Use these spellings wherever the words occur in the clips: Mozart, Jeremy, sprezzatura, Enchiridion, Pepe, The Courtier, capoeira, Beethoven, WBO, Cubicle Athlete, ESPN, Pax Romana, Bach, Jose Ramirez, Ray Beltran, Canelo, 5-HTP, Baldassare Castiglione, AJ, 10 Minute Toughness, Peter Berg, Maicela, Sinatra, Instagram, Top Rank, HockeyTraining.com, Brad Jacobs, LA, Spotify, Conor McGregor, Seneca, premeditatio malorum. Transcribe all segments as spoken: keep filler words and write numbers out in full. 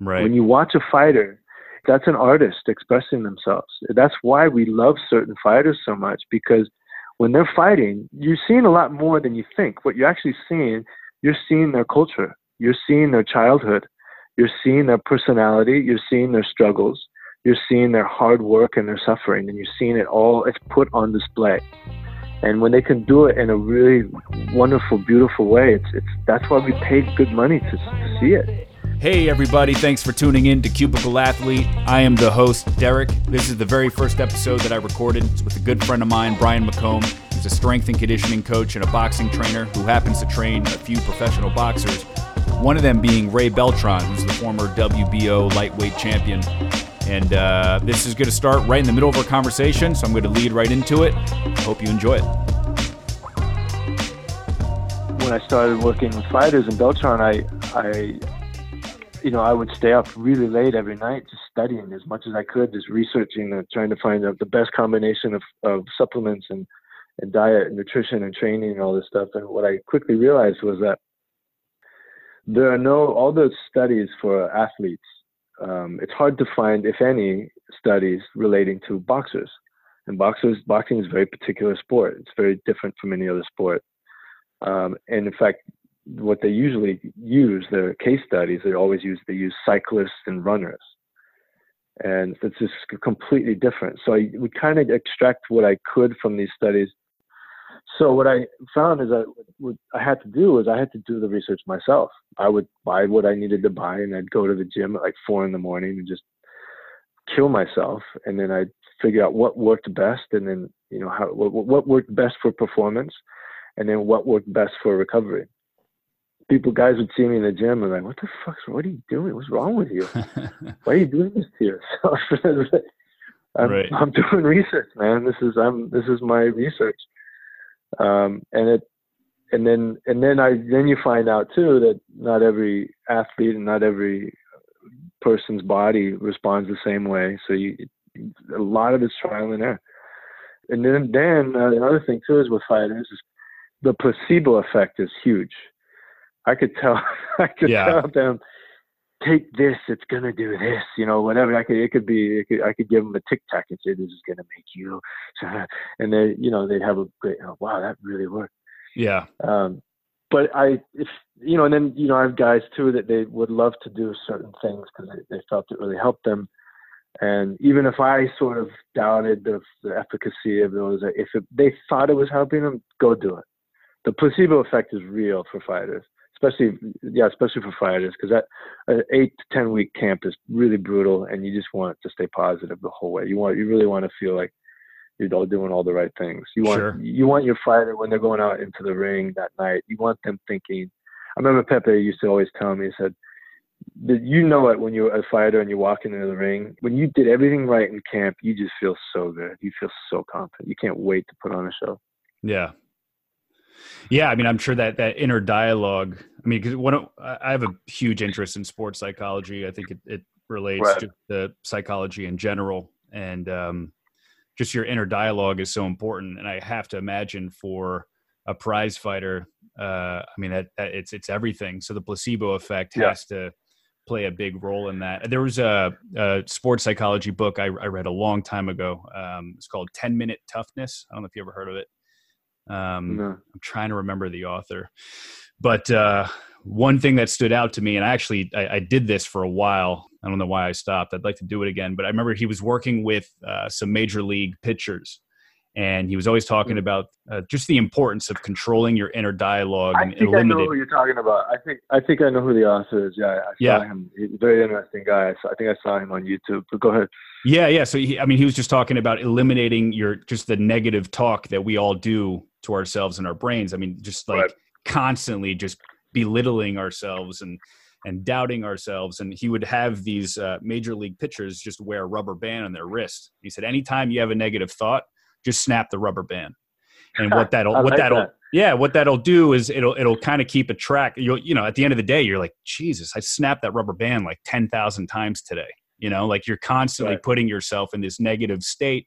Right. When you watch a fighter, that's an artist expressing themselves. That's why we love certain fighters so much, because when they're fighting, you're seeing a lot more than you think. What you're actually seeing, you're seeing their culture. You're seeing their childhood. You're seeing their personality. You're seeing their struggles. You're seeing their hard work and their suffering, and you're seeing it all. It's put on display. And when they can do it in a really wonderful, beautiful way, it's, it's that's why we paid good money to, to see it. Hey, everybody. Thanks for tuning in to Cubicle Athlete. I am the host, Derek. This is the very first episode that I recorded. It's with a good friend of mine, Brian McComb. He's a strength and conditioning coach and a boxing trainer who happens to train a few professional boxers, one of them being Ray Beltran, who's the former W B O lightweight champion. And uh, this is going to start right in the middle of our conversation, so I'm going to lead right into it. I hope you enjoy it. When I started working with fighters in Beltran, I, I, you know, I would stay up really late every night just studying as much as I could, just researching and trying to find out the best combination of, of supplements and, and diet and nutrition and training and all this stuff. And what I quickly realized was that there are no, all those studies for athletes, Um, it's hard to find, if any, studies relating to boxers. And boxers, boxing is a very particular sport. It's very different from any other sport. Um, and in fact, what they usually use, their case studies, they always use, they use cyclists and runners. And it's just completely different. So I would kind of extract what I could from these studies. So what I found is that what I had to do was I had to do the research myself. I would buy what I needed to buy, and I'd go to the gym at like four in the morning and just kill myself. And then I'd figure out what worked best, and then, you know, how what, what worked best for performance, and then what worked best for recovery. People, guys would see me in the gym and like, what the fuck? What are you doing? What's wrong with you? Why are you doing this to yourself? I'm, right. I'm doing research, man. This is I'm this is my research. Um, and it, and then, and then I, then you find out too, that not every athlete and not every person's body responds the same way. So you, a lot of it's trial and error. And then, then uh, another thing too, is with fighters, is the placebo effect is huge. I could tell, I could yeah. tell them, take this, it's going to do this, you know, whatever. I could, it could be, it could, I could give them a tic tac and say, this is going to make you, and they, you know, they'd have a great, oh, wow, that really worked. Yeah. Um, but I, if, you know, and then, you know, I have guys too, that they would love to do certain things because they, they felt it really helped them. And even if I sort of doubted the, the efficacy of those, if it, they thought it was helping them, go do it. The placebo effect is real for fighters. Especially, yeah, especially for fighters, because that uh, eight to ten week camp is really brutal, and you just want to stay positive the whole way. You want, you really want to feel like you're all doing all the right things. You want, sure. you want your fighter when they're going out into the ring that night. You want them thinking. I remember Pepe used to always tell me, he said, "You know it when you're a fighter and you're walking into the ring. When you did everything right in camp, you just feel so good. You feel so confident. You can't wait to put on a show." Yeah. Yeah, I mean, I'm sure that that inner dialogue. I mean, because one, of, I have a huge interest in sports psychology. I think it, it relates right. to the psychology in general, and um, just your inner dialogue is so important. And I have to imagine for a prize fighter, uh, I mean, that, that it's it's everything. So the placebo effect yeah. has to play a big role in that. There was a, a sports psychology book I, I read a long time ago. Um, it's called ten minute Toughness. I don't know if you ever heard of it. Um, no. I'm trying to remember the author, but, uh, one thing that stood out to me, and I actually, I, I did this for a while. I don't know why I stopped. I'd like to do it again, but I remember he was working with, uh, some major league pitchers, and he was always talking mm-hmm. about, uh, just the importance of controlling your inner dialogue. I and think eliminating. I know who you're talking about. I think, I think I know who the author is. Yeah. I saw yeah. him. He's a very interesting guy. So I think I saw him on YouTube, but go ahead. Yeah. Yeah. So he, I mean, he was just talking about eliminating your, just the negative talk that we all do to ourselves and our brains. I mean, just like right. constantly just belittling ourselves and, and doubting ourselves. And he would have these uh, major league pitchers just wear a rubber band on their wrist. He said, anytime you have a negative thought, just snap the rubber band. And what that'll, what like that'll, that. yeah, what that'll do is it'll, it'll kind of keep a track. You'll, you know, at the end of the day, you're like, Jesus, I snapped that rubber band like ten thousand times today. You know, like you're constantly right. putting yourself in this negative state.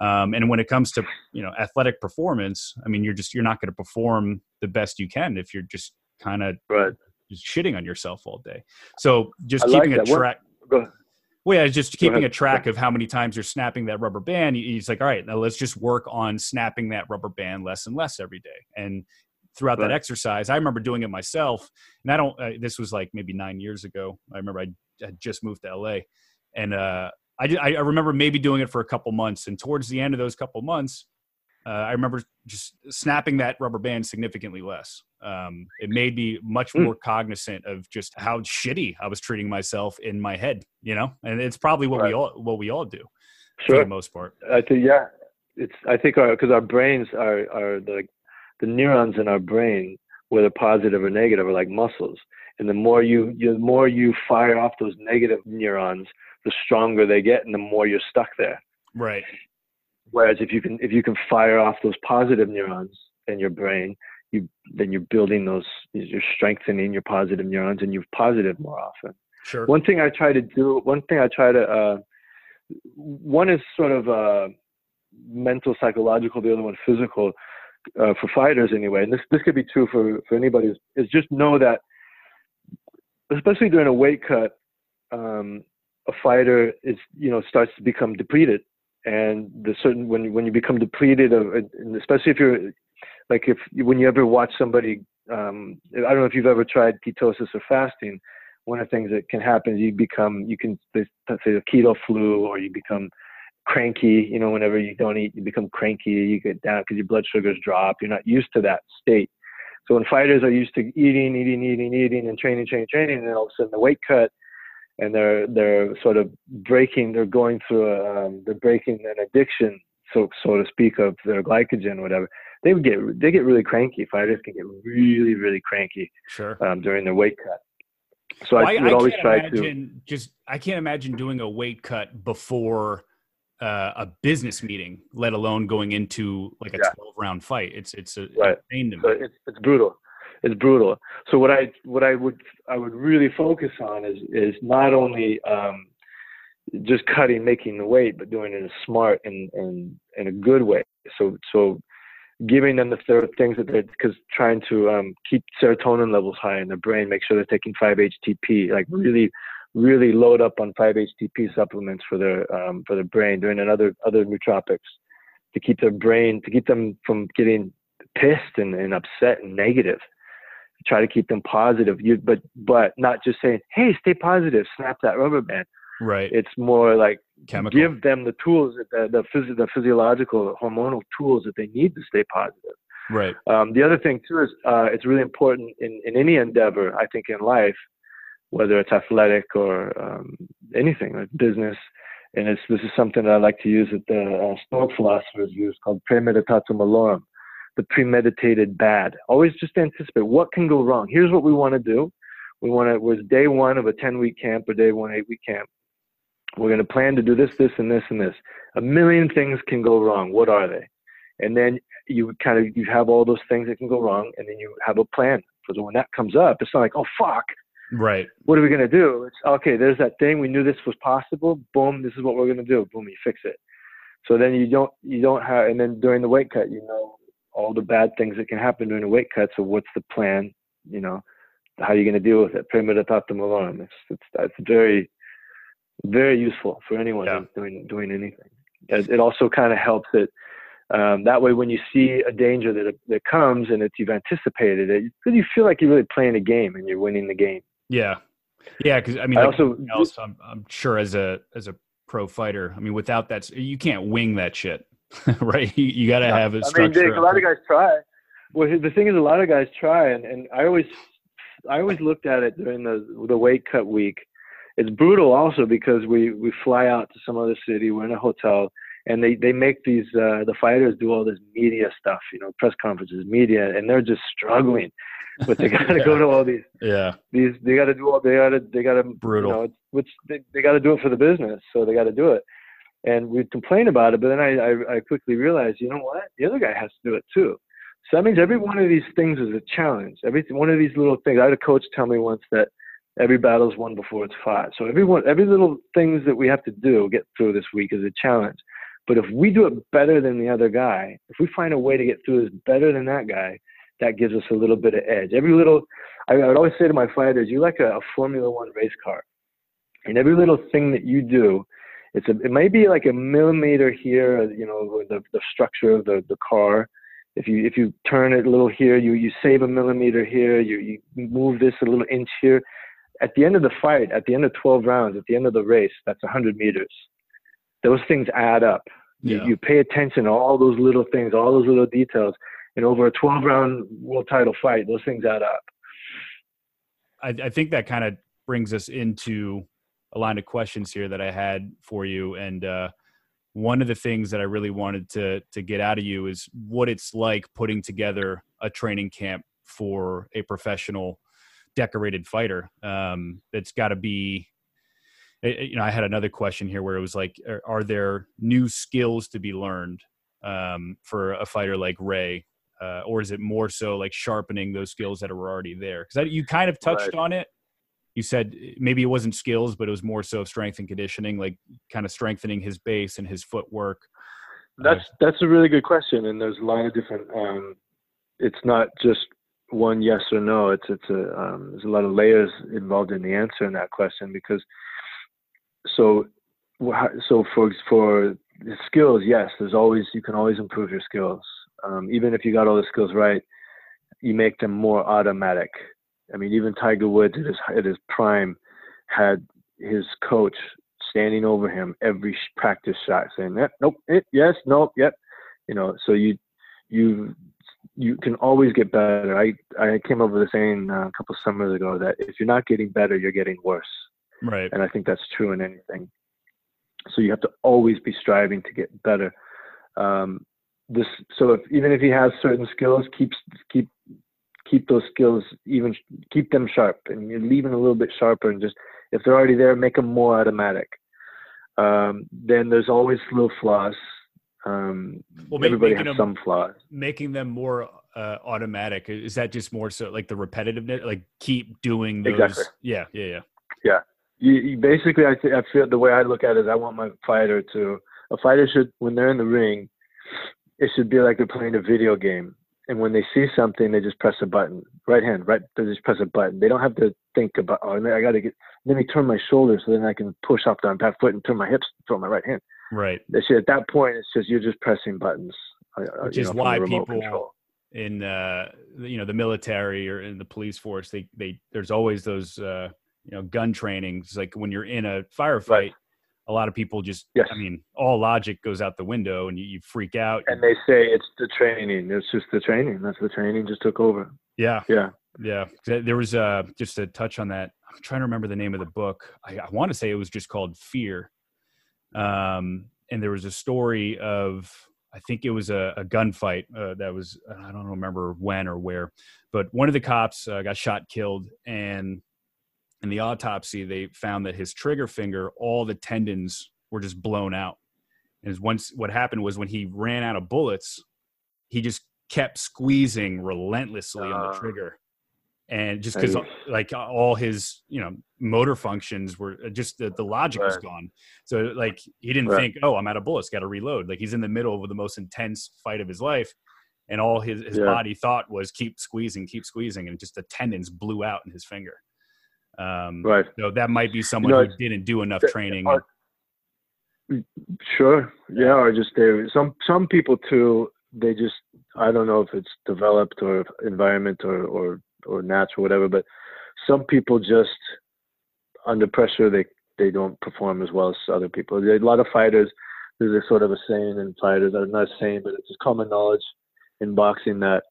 Um, and when it comes to, you know, athletic performance, I mean, you're just, you're not going to perform the best you can if you're just kind of right. shitting on yourself all day. So just I keeping like a track. Well, yeah, just keeping a track of how many times you're snapping that rubber band. It's like, all right, now let's just work on snapping that rubber band less and less every day. And throughout right. that exercise, I remember doing it myself. And I don't, uh, this was like maybe nine years ago. I remember I had just moved to L A, and uh, I, did, I remember maybe doing it for a couple months. And towards the end of those couple months, uh, I remember just snapping that rubber band significantly less. Um, it made me much more mm. cognizant of just how shitty I was treating myself in my head, you know, and it's probably what right. we all, what we all do sure. for the most part. I think, yeah, it's, I think our, cause our brains are, are like the neurons in our brain, whether positive or negative, are like muscles. And the more you, you, the more you fire off those negative neurons, the stronger they get and the more you're stuck there. Right. Whereas if you can, if you can fire off those positive neurons in your brain, You, then you're building those, you're strengthening your positive neurons, and you're positive more often. Sure. One thing I try to do, one thing I try to, uh, one is sort of uh, mental, psychological, the other one physical, uh, for fighters anyway. And this, this could be true for, for anybody, is, is just know that, especially during a weight cut, um, a fighter is, you know, starts to become depleted. And the certain, when, when you become depleted, of, and especially if you're, like if when you ever watch somebody, um, I don't know if you've ever tried ketosis or fasting. One of the things that can happen is you become, you can say the keto flu, or you become cranky. You know, whenever you don't eat, you become cranky. You get down because your blood sugars drop. You're not used to that state. So when fighters are used to eating, eating, eating, eating, and training, training, training, and then all of a sudden the weight cut, and they're they're sort of breaking. They're going through a, um, they're breaking an addiction, so so to speak, of their glycogen or whatever. They would get they get really cranky. Fighters can get really really cranky sure. um, during their weight cut. So well, I, I would I always try to just I can't imagine doing a weight cut before uh, a business meeting, let alone going into like a yeah. twelve round fight. It's it's a right. insane to me. So it's, it's brutal. It's brutal. So what I what I would I would really focus on is is not only um, just cutting, making the weight, but doing it in a smart and and in a good way. So so. Giving them the third things that they're, because trying to um, keep serotonin levels high in their brain, make sure they're taking five H T P, like really, really load up on five H T P supplements for their um, for their brain, doing another other nootropics to keep their brain, to keep them from getting pissed and, and upset and negative. Try to keep them positive, you but but not just saying, hey, stay positive, snap that rubber band. Right. It's more like chemical. Give them the tools, that the the, phys- the physiological, hormonal tools that they need to stay positive. Right. Um, the other thing too is uh, it's really important in, in any endeavor, I think, in life, whether it's athletic or um, anything like business. And it's this is something that I like to use that the uh, Stoic philosophers use called premeditatio malorum, the premeditated bad. Always just anticipate what can go wrong. Here's what we want to do. We want to. It was day one of a ten week camp or day one eight week camp. We're going to plan to do this, this, and this, and this. A million things can go wrong. What are they? And then you kind of, you have all those things that can go wrong. And then you have a plan. Because when that comes up, it's not like, oh, fuck. Right. What are we going to do? It's okay. There's that thing. We knew this was possible. Boom. This is what we're going to do. Boom. You fix it. So then you don't, you don't have, and then during the weight cut, you know, all the bad things that can happen during the weight cut. So what's the plan? You know, how are you going to deal with it? Premeditatio malorum. It's, it's, it's very, very useful for anyone yeah. who's doing doing anything. It also kind of helps that um, that way when you see a danger that that comes and it's you've anticipated it, you feel like you're really playing a game and you're winning the game. Yeah, yeah. Because I mean, I like also else, I'm, I'm sure as a as a pro fighter, I mean, without that, you can't wing that shit, right? You, you got to yeah. have a structure. I mean, a lot of guys try. Well, the thing is, a lot of guys try, and, and I always I always looked at it during the the weight cut week. It's brutal also because we, we fly out to some other city, we're in a hotel, and they, they make these, uh, the fighters do all this media stuff, you know, press conferences, media, and they're just struggling, but they got to yeah. go to all these, yeah, these, they got to do all, they got to, they got to, brutal, you know, which they, they got to do it for the business. So they got to do it. And we complain about it, but then I, I, I quickly realized, you know what? The other guy has to do it too. So that means every one of these things is a challenge. Every one of these little things. I had a coach tell me once that every battle is won before it's fought. So every one, every little things that we have to do, get through this week is a challenge. But if we do it better than the other guy, if we find a way to get through this better than that guy, that gives us a little bit of edge. Every little, I, I would always say to my fighters, you're like a, a Formula One race car. And every little thing that you do, it's a, it might be like a millimeter here, you know, the, the structure of the, the car. If you if you turn it a little here, you, you save a millimeter here, you, you move this a little inch here. At the end of the fight, at the end of twelve rounds, at the end of the race, that's one hundred meters. Those things add up. Yeah. You, you pay attention to all those little things, all those little details. And over a twelve-round world title fight, those things add up. I, I think that kind of brings us into a line of questions here that I had for you. And uh, one of the things that I really wanted to to get out of you is what it's like putting together a training camp for a professional decorated fighter. Um, it's got to be, you know, I had another question here where it was like, are, are there new skills to be learned um, for a fighter like Ray? Uh, or is it more so like sharpening those skills that were already there? Because you kind of touched right. on it. You said maybe it wasn't skills, but it was more so strength and conditioning, like kind of strengthening his base and his footwork. That's uh, that's a really good question, and there's a lot of different. Um, it's not just one yes or no. It's it's a um, there's a lot of layers involved in the answer in that question because. So, so for for the skills, yes, there's always you can always improve your skills. Um, even if you got all the skills right, you make them more automatic. I mean, even Tiger Woods at his, at his prime had his coach standing over him every practice shot, saying, eh, "Nope, it, yes, nope, yep." You know, so you you you can always get better. I I came up with a saying uh, a couple summers ago that if you're not getting better, you're getting worse. Right. And I think that's true in anything. So you have to always be striving to get better. Um, this so if, even if he has certain skills, keeps keep. keep those skills, even keep them sharp, and you're leaving a little bit sharper, and just if they're already there, make them more automatic. Um, then there's always little flaws. Um, well, make, everybody has them, some flaws. Making them more uh, automatic, is that just more so like the repetitiveness, like keep doing those? Exactly. Yeah, yeah, yeah. Yeah. You, you basically, I, th- I feel the way I look at it is I want my fighter to, a fighter should, when they're in the ring, it should be like they're playing a video game. And when they see something, they just press a button. Right hand, right. They just press a button. They don't have to think about. Oh, I got to get. Let me turn my shoulder so then I can push up on that foot and turn my hips. Throw my right hand. Right. They see, at that point, it's just you're just pressing buttons. Which is why people control. in uh, you know the military or in the police force, they they there's always those uh, you know gun trainings. Like when you're in a firefight, right. a lot of people just. Yes. I mean, all logic goes out the window, and you, you freak out. And they say it's the training. It's just the training. That's the training just took over. Yeah, yeah, yeah. There was uh, just a touch on that. I'm trying to remember the name of the book. I, I want to say it was just called Fear. Um, and there was a story of I think it was a, a gunfight uh, that was I don't remember when or where, but one of the cops uh, got shot, killed, and. In the autopsy, they found that his trigger finger, all the tendons were just blown out. And once what happened was when he ran out of bullets, he just kept squeezing relentlessly uh, on the trigger. And just because like all his, you know, motor functions were just the, the logic right. was gone. So like he didn't right. think, oh, I'm out of bullets, got to reload. Like he's in the middle of the most intense fight of his life. And all his, his yeah. body thought was keep squeezing, keep squeezing. And just the tendons blew out in his finger. Um, right. So that might be someone you know, who didn't do enough training. Or, sure. Yeah. Or just they, some, some people too, they just, I don't know if it's developed or environment or, or, or natural, whatever, but some people just under pressure, they, they don't perform as well as other people. There are a lot of fighters. There's a sort of a saying in fighters, I'm not saying, but it's common knowledge in boxing that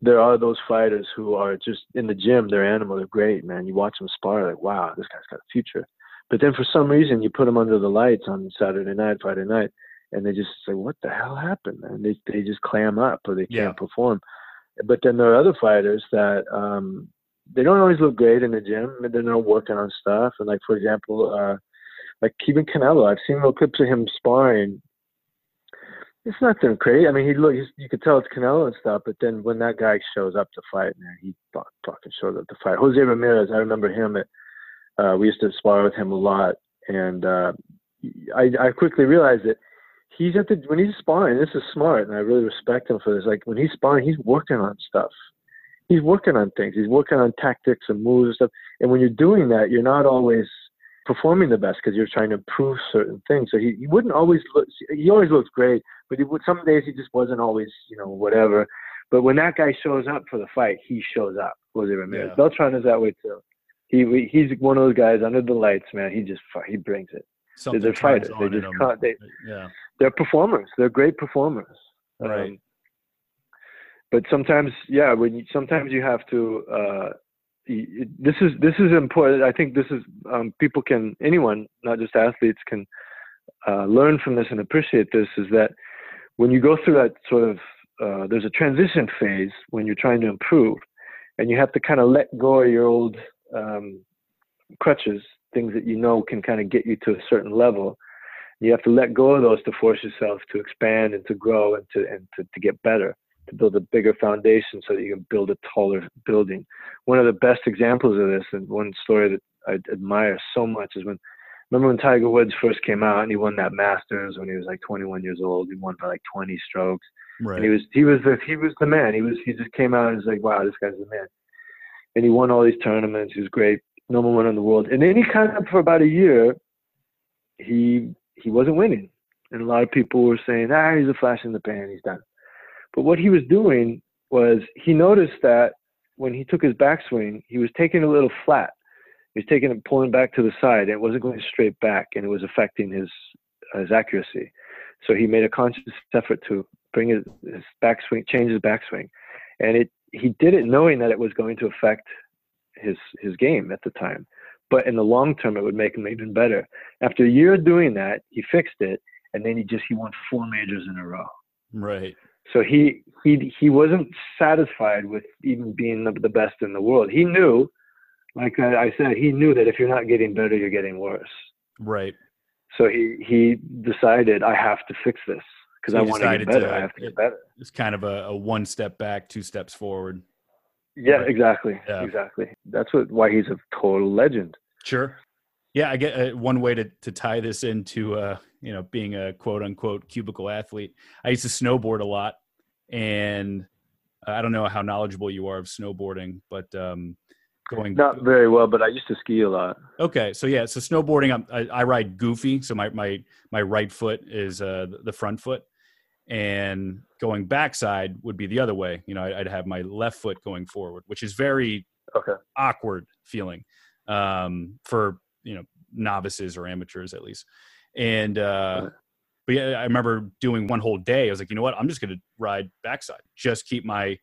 there are those fighters who are just in the gym. They're animal. They're great, man. You watch them spar, like, wow, this guy's got a future. But then for some reason, you put them under the lights on Saturday night, Friday night, and they just say, what the hell happened? And they they just clam up or they can't yeah. perform. But then there are other fighters that um, they don't always look great in the gym, and they're not working on stuff. And like, for example, uh, like even Canelo, I've seen little clips of him sparring. It's nothing crazy. I mean, he look. You could tell it's Canelo and stuff, but then when that guy shows up to fight, man, he fucking shows up to fight. Jose Ramirez, I remember him. At, uh, we used to spar with him a lot, and uh, I, I quickly realized that he's at the when he's sparring. This is smart, and I really respect him for this. Like when he's sparring, he's working on stuff. he's working on things. He's working on tactics and moves and stuff. And when you're doing that, you're not always performing the best because you're trying to improve certain things. So he, he wouldn't always look, he always looked great, but he would, some days he just wasn't always, you know, whatever. But when that guy shows up for the fight, he shows up. Jose Ramirez. Yeah. Beltran is that way too. He he's one of those guys under the lights, man. He just he brings it. Something they're fighters. They just can't, they, yeah. They're performers. They're great performers. Right. Um, but sometimes, yeah, when you, sometimes you have to. Uh, you, this is this is important. I think this is um, people can anyone, not just athletes, can uh, learn from this and appreciate this. Is that when you go through that sort of uh, there's a transition phase when you're trying to improve, and you have to kind of let go of your old um crutches, things that you know can kind of get you to a certain level. You have to let go of those to force yourself to expand and to grow and to and to, to get better, to build a bigger foundation so that you can build a taller building. One of the best examples of this, and one story that I admire so much, is when remember when Tiger Woods first came out and he won that Masters when he was like twenty-one years old. He won by like twenty strokes. Right. And he was he was the he was the man. He was he just came out and was like, wow, this guy's the man. And he won all these tournaments. He was great, number one in the world. And then he kind of, for about a year, he he wasn't winning. And a lot of people were saying, ah, he's a flash in the pan, he's done. But what he was doing was he noticed that when he took his backswing, he was taking a little flat. He was taking it, pulling back to the side. And it wasn't going straight back, and it was affecting his his accuracy. So he made a conscious effort to bring his, his backswing, change his backswing, and it. He did it knowing that it was going to affect his his game at the time, but in the long term it would make him even better. After a year of doing that, he fixed it, and then he just he won four majors in a row. Right. So he he he wasn't satisfied with even being the best in the world. He knew, like I said, he knew that if you're not getting better, you're getting worse. Right. So he he decided, I have to fix this. Because I want to get better, to, I have to it, get better. It's kind of a, a one step back, two steps forward. Yeah, right. exactly, yeah. exactly. That's what why he's a total legend. Sure. Yeah, I get uh, one way to to tie this into uh, you know being a quote unquote cubicle athlete. I used to snowboard a lot, and I don't know how knowledgeable you are of snowboarding, but um, going not very well. But I used to ski a lot. Okay, so yeah, so snowboarding, I'm, I, I ride goofy, so my my my right foot is uh, the front foot. And going backside would be the other way. You know, I'd have my left foot going forward, which is very okay. awkward feeling um, for, you know, novices or amateurs at least. And, uh, okay. but yeah, I remember doing one whole day. I was like, you know what, I'm just going to ride backside, just keep my,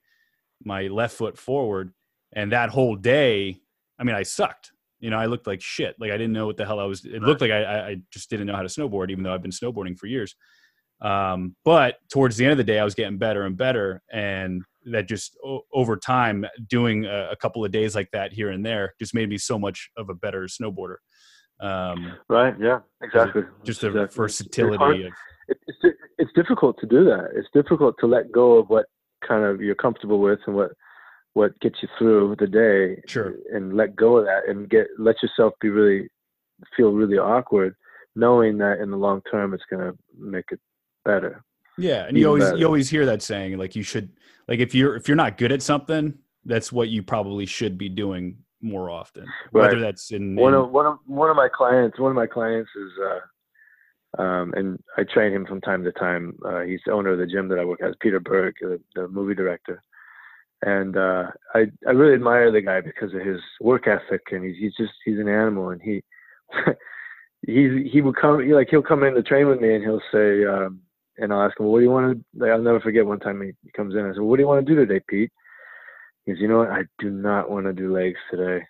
my left foot forward. And that whole day, I mean, I sucked, you know, I looked like shit. Like I didn't know what the hell I was, it looked like I, I just didn't know how to snowboard, even though I've been snowboarding for years. Um, but towards the end of the day, I was getting better and better. And that just o- over time, doing a, a couple of days like that here and there just made me so much of a better snowboarder. Um, right. Yeah, exactly. Just the exactly. versatility. It's, of, it's, it's difficult to do that. It's difficult to let go of what kind of you're comfortable with and what, what gets you through the day. Sure. And let go of that and get, let yourself be really, feel really awkward, knowing that in the long term, it's going to make it better. Yeah. And you always, better. you always hear that saying, like you should, like if you're, if you're not good at something, that's what you probably should be doing more often, right. whether that's in one in, of, one of, one of my clients, one of my clients is, uh, um, and I train him from time to time. Uh, he's the owner of the gym that I work at, Peter Berg, the, the movie director. And, uh, I, I really admire the guy because of his work ethic, and he's, he's just, he's an animal, and he, he, he would come, he, like, he'll come in to train with me, and he'll say, um, and I'll ask him, well, what do you want to, I'll never forget one time he comes in, I said, well, what do you want to do today, Pete? He goes, you know what? I do not want to do legs today.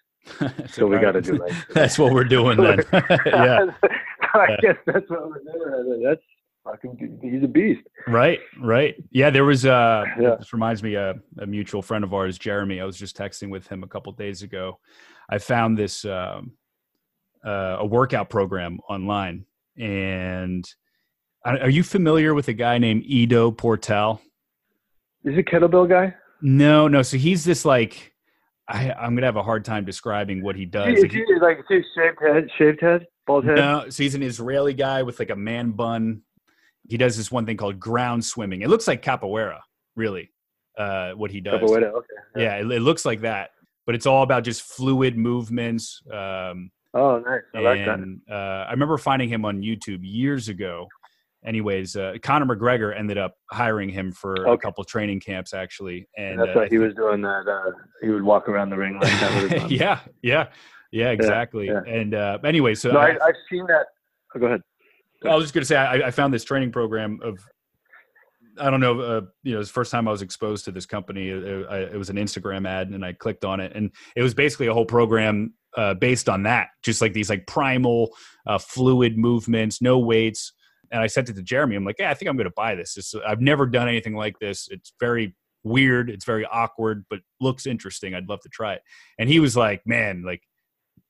So we got to do legs today. That's what we're doing then. yeah. I guess that's what we're doing. That's fucking, he's a beast. Right, right. Yeah, there was, uh, yeah. this reminds me, uh, a mutual friend of ours, Jeremy, I was just texting with him a couple of days ago. I found this, um, uh, a workout program online, and are you familiar with a guy named Ido Portel? Is he a kettlebell guy? No, no. So he's this like, I, I'm going to have a hard time describing what he does. Is he, is he, like, is he shaved head, shaved head, bald head? No. So he's an Israeli guy with like a man bun. He does this one thing called ground swimming. It looks like capoeira, really. uh, what he does. Capoeira, okay. Yeah, yeah it, it looks like that, but it's all about just fluid movements. Um, oh, nice. I like and, that. Uh, I remember finding him on YouTube years ago. Anyways, uh, Conor McGregor ended up hiring him for okay. a couple training camps, actually. And that's uh, what he was doing. That uh, he would walk around the ring like that. yeah, yeah, yeah, exactly. Yeah, yeah. And uh, anyway, so no, I, I've seen that. Oh, go ahead. I was just going to say, I, I found this training program of, I don't know, uh, you know, it was the first time I was exposed to this company. It, it, it was an Instagram ad, and I clicked on it, and it was basically a whole program uh, based on that, just like these like primal, uh, fluid movements, no weights. And I sent it to Jeremy. I'm like, yeah, I think I'm going to buy this. It's, I've never done anything like this. It's very weird. It's very awkward, but looks interesting. I'd love to try it. And he was like, man, like,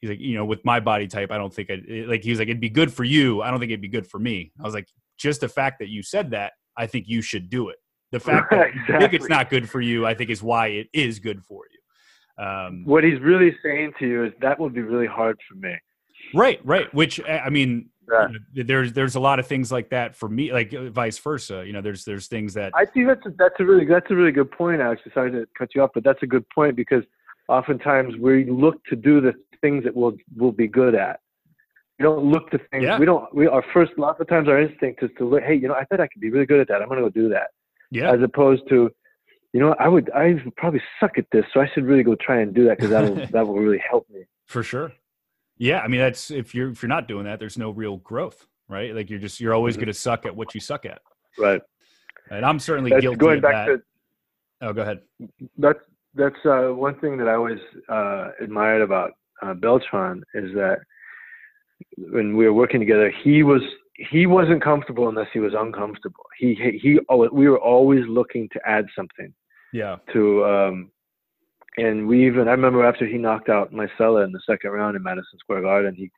he's like, you know, with my body type, I don't think I like, he was like, it'd be good for you. I don't think it'd be good for me. I was like, just the fact that you said that, I think you should do it. The fact that exactly. you think it's not good for you, I think is why it is good for you. Um, what he's really saying to you is that would be really hard for me. Right. Right. Which, I mean, yeah. you know, there's, there's a lot of things like that for me, like vice versa. You know, there's, there's things that I think that's a, that's a really, that's a really good point. Actually, sorry to cut you off, but that's a good point, because oftentimes we look to do the things that we'll, we'll be good at. We don't look to things. Yeah. We don't, we our first, lots of times our instinct is to look, hey, you know, I bet I could be really good at that. I'm going to go do that. Yeah. As opposed to, you know, I would, I would probably suck at this. So I should really go try and do that, because that'll, that will really help me. For sure. Yeah. I mean, that's, if you're, if you're not doing that, there's no real growth, right? Like you're just, you're always mm-hmm. going to suck at what you suck at. Right. And I'm certainly that's guilty going of back that. To, oh, go ahead. That's, that's uh, one thing that I always uh, admired about uh, Beltran is that, when we were working together, he was he wasn't comfortable unless he was uncomfortable. He he, he we were always looking to add something. Yeah. To um, and we even I remember after he knocked out Maicela in the second round in Madison Square Garden, he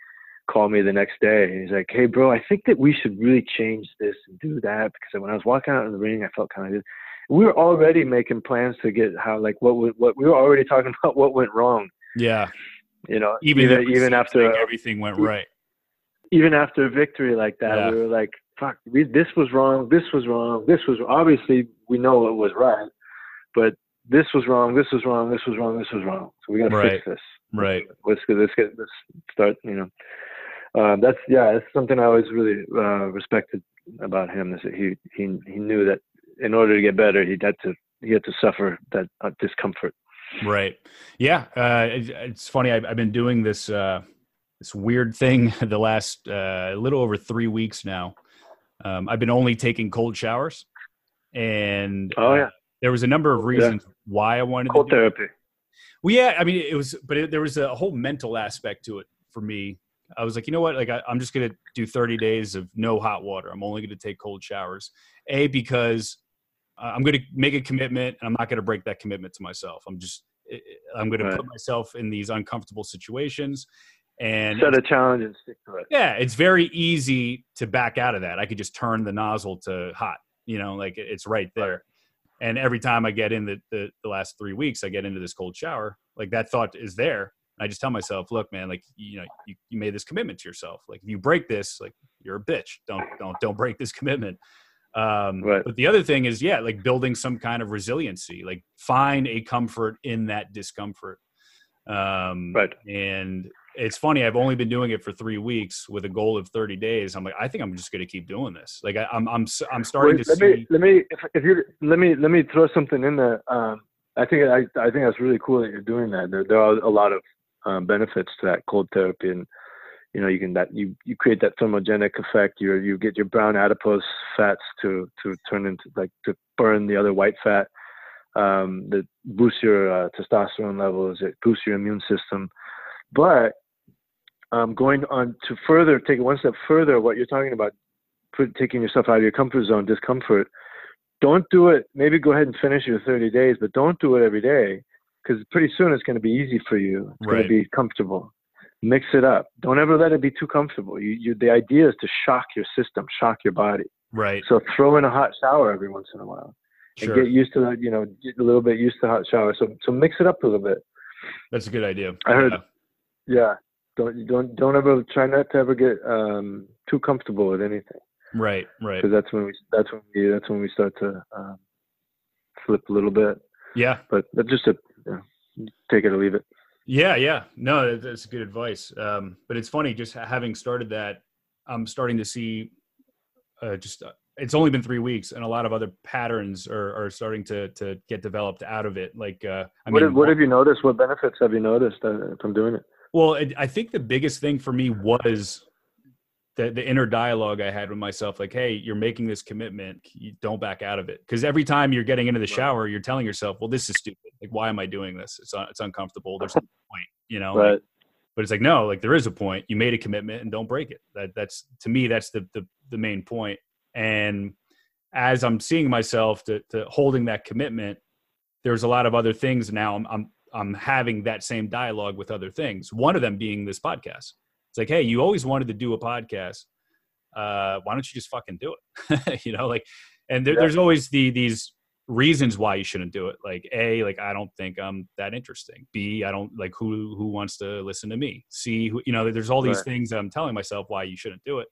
called me the next day and he's like, "Hey, bro, I think that we should really change this and do that, because when I was walking out in the ring, I felt kind of." We were already making plans to get how like what we, what we were already talking about what went wrong. Yeah. You know, even even, even after everything went right, even after a victory like that, yeah. we were like, "Fuck, we, this was wrong. This was wrong. This was obviously we know it was right, but this was wrong. This was wrong. This was wrong. This was wrong. So we got to right. fix this. Right? Let's get let's get let's start. You know, uh, that's yeah, that's something I always really uh, respected about him. Is that he he he knew that in order to get better, he had to he had to suffer that uh, discomfort. Right. Yeah. Uh, it, it's funny. I, I've been doing this, uh, this weird thing the last, uh, little over three weeks now. Um, I've been only taking cold showers, and oh, yeah. uh, there was a number of reasons yeah. why I wanted cold to do therapy. It. Well, yeah, I mean, it was, but it, there was a whole mental aspect to it for me. I was like, you know what? Like I, I'm just going to do thirty days of no hot water. I'm only going to take cold showers. A, because I'm going to make a commitment, and I'm not going to break that commitment to myself. I'm just, I'm going to right. put myself in these uncomfortable situations and set a challenge and stick to it. Yeah. It's very easy to back out of that. I could just turn the nozzle to hot, you know, like it's right there. Right. And every time I get in the, the, the last three weeks, I get into this cold shower. Like that thought is there. And I just tell myself, look, man, like, you know, you, you made this commitment to yourself. Like if you break this, like you're a bitch. Don't, don't, don't break this commitment. Um, right. But the other thing is, yeah, like building some kind of resiliency, like find a comfort in that discomfort. Um, right. And it's funny, I've only been doing it for three weeks with a goal of thirty days. I'm like, I think I'm just going to keep doing this. Like I, I'm, I'm, I'm starting Wait, to let see. Me, let me, if, if you let me, let me throw something in there. Um, I think, I, I think that's really cool that you're doing that. There, there are a lot of um, benefits to that cold therapy, and, you know, you can that you, you create that thermogenic effect. You you get your brown adipose fats to to turn into like to burn the other white fat. Um, that boosts your uh, testosterone levels. It boosts your immune system. But um, going on to further take it one step further, what you're talking about, put, taking yourself out of your comfort zone, discomfort. Don't do it. Maybe go ahead and finish your thirty days, but don't do it every day, because pretty soon it's going to be easy for you. It's right. going to be comfortable. Mix it up. Don't ever let it be too comfortable. You, you, the idea is to shock your system, shock your body. Right. So throw in a hot shower every once in a while, and sure. get used to that. You know, get a little bit used to hot shower. So, so mix it up a little bit. That's a good idea. I heard. Yeah. yeah. Don't don't don't ever try not to ever get um, too comfortable with anything. Right. Right. Because that's when we that's when we that's when we start to um, slip a little bit. Yeah. But that's just a you know, take it or leave it. Yeah. Yeah. No, that's good advice. Um, but it's funny, just having started that, I'm starting to see uh, just, uh, it's only been three weeks and a lot of other patterns are, are starting to, to get developed out of it. Like, uh, I mean, what have, what have you noticed? What benefits have you noticed from doing it? Well, it, I think the biggest thing for me was the, the inner dialogue I had with myself. Like, hey, you're making this commitment. You don't back out of it. Cause every time you're getting into the shower, you're telling yourself, well, this is stupid. Like, why am I doing this? It's, un- it's uncomfortable. There's no point, you know, right. Like, but it's like, no, like there is a point. You made a commitment and don't break it. That that's to me, that's the, the, the main point. And as I'm seeing myself to, to holding that commitment, there's a lot of other things now. I'm, I'm I'm having that same dialogue with other things. One of them being this podcast. It's like, hey, you always wanted to do a podcast. Uh, why don't you just fucking do it? You know, like, and there, yeah. there's always the these reasons why you shouldn't do it. Like, A, like I don't think I'm that interesting. B, I don't like who who wants to listen to me. C, who, you know, there's all these right. things that I'm telling myself why you shouldn't do it.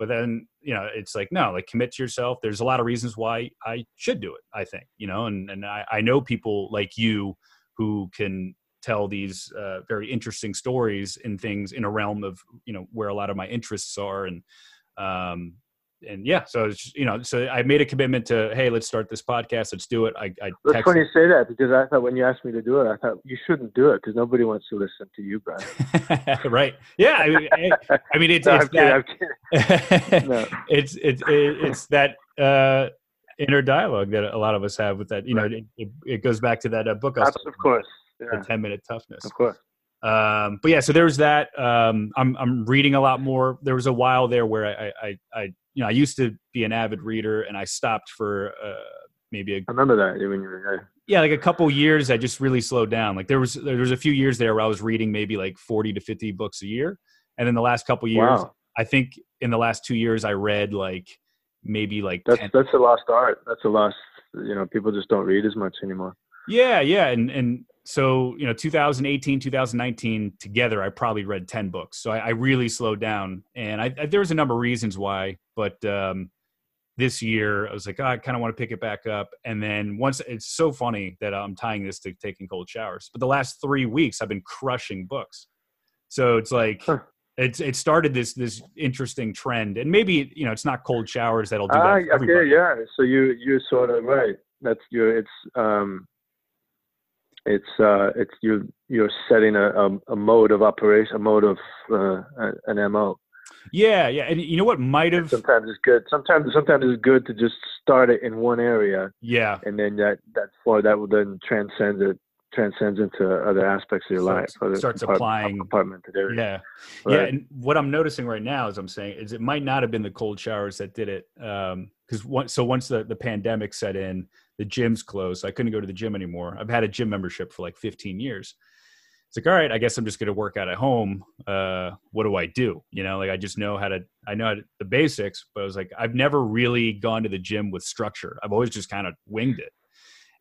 But then, you know, it's like, no, like commit to yourself. There's a lot of reasons why I should do it, I think, you know, and, and I, I know people like you who can tell these uh, very interesting stories in things in a realm of, you know, where a lot of my interests are. And, um, and yeah, so, it's, you know, so I made a commitment to, hey, let's start this podcast. Let's do it. I, I That's funny you say that because I thought when you asked me to do it, I thought you shouldn't do it because nobody wants to listen to you, Brad. Right. Yeah. I mean, I, I mean it's, no, it's that, kidding, no. it's, it's, it's that uh, inner dialogue that a lot of us have with that, you right. know, it, it, it goes back to that uh, book. I was talking of course. About, yeah. The ten minute toughness. Of course. Um, but yeah, so there was that, um, I'm, I'm reading a lot more. There was a while there where I, I, I, you know, I used to be an avid reader and I stopped for, uh, maybe a, I remember that when you were there. Yeah. Like a couple years, I just really slowed down. Like there was, there was a few years there where I was reading maybe like forty to fifty books a year. And then the last couple years, wow. I think in the last two years I read like, maybe like, that's, ten- that's a lost art. That's a lost, you know, people just don't read as much anymore. Yeah. Yeah. And, and, so, you know, two thousand eighteen, two thousand nineteen together, I probably read ten books. So I, I really slowed down and I, I, there was a number of reasons why, but um, this year I was like, oh, I kind of want to pick it back up. And then once it's so funny that I'm tying this to taking cold showers, but the last three weeks I've been crushing books. So it's like, huh. it's, it started this, this interesting trend and maybe, you know, it's not cold showers that'll do that. Uh, okay, everybody. Yeah. So you, you're sort of right. That's your, it's, um, It's uh, it's you're you're setting a, a, a mode of operation, a mode of uh, an M O. Yeah, yeah, and you know what might have sometimes it's good. Sometimes sometimes it's good to just start it in one area. Yeah, and then that that far that will then transcend it transcends into other aspects of your starts, life. Starts compart- applying. Compartmented area. Yeah, right? Yeah, and what I'm noticing right now, as I'm saying, is it might not have been the cold showers that did it. Um, because once so once the, the pandemic set in. The gym's closed. So I couldn't go to the gym anymore. I've had a gym membership for like fifteen years. It's like, all right, I guess I'm just going to work out at home. Uh, what do I do? You know, like I just know how to, I know how to, the basics, but I was like, I've never really gone to the gym with structure. I've always just kind of winged it.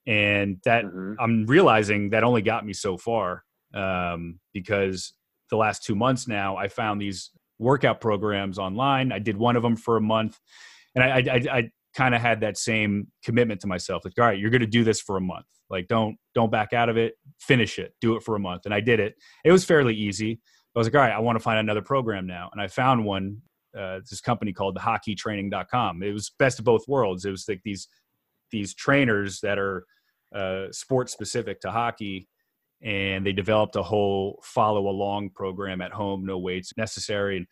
And that mm-hmm. I'm realizing that only got me so far. Um, because the last two months now I found these workout programs online. I did one of them for a month and I, I, I, kind of had that same commitment to myself. Like, all right, you're going to do this for a month. Like, don't, don't back out of it, finish it, do it for a month. And I did it. It was fairly easy. I was like, all right, I want to find another program now. And I found one, uh, this company called Hockey Training dot com. It was best of both worlds. It was like these, these trainers that are, uh, sports specific to hockey. And they developed a whole follow along program at home, no weights necessary. And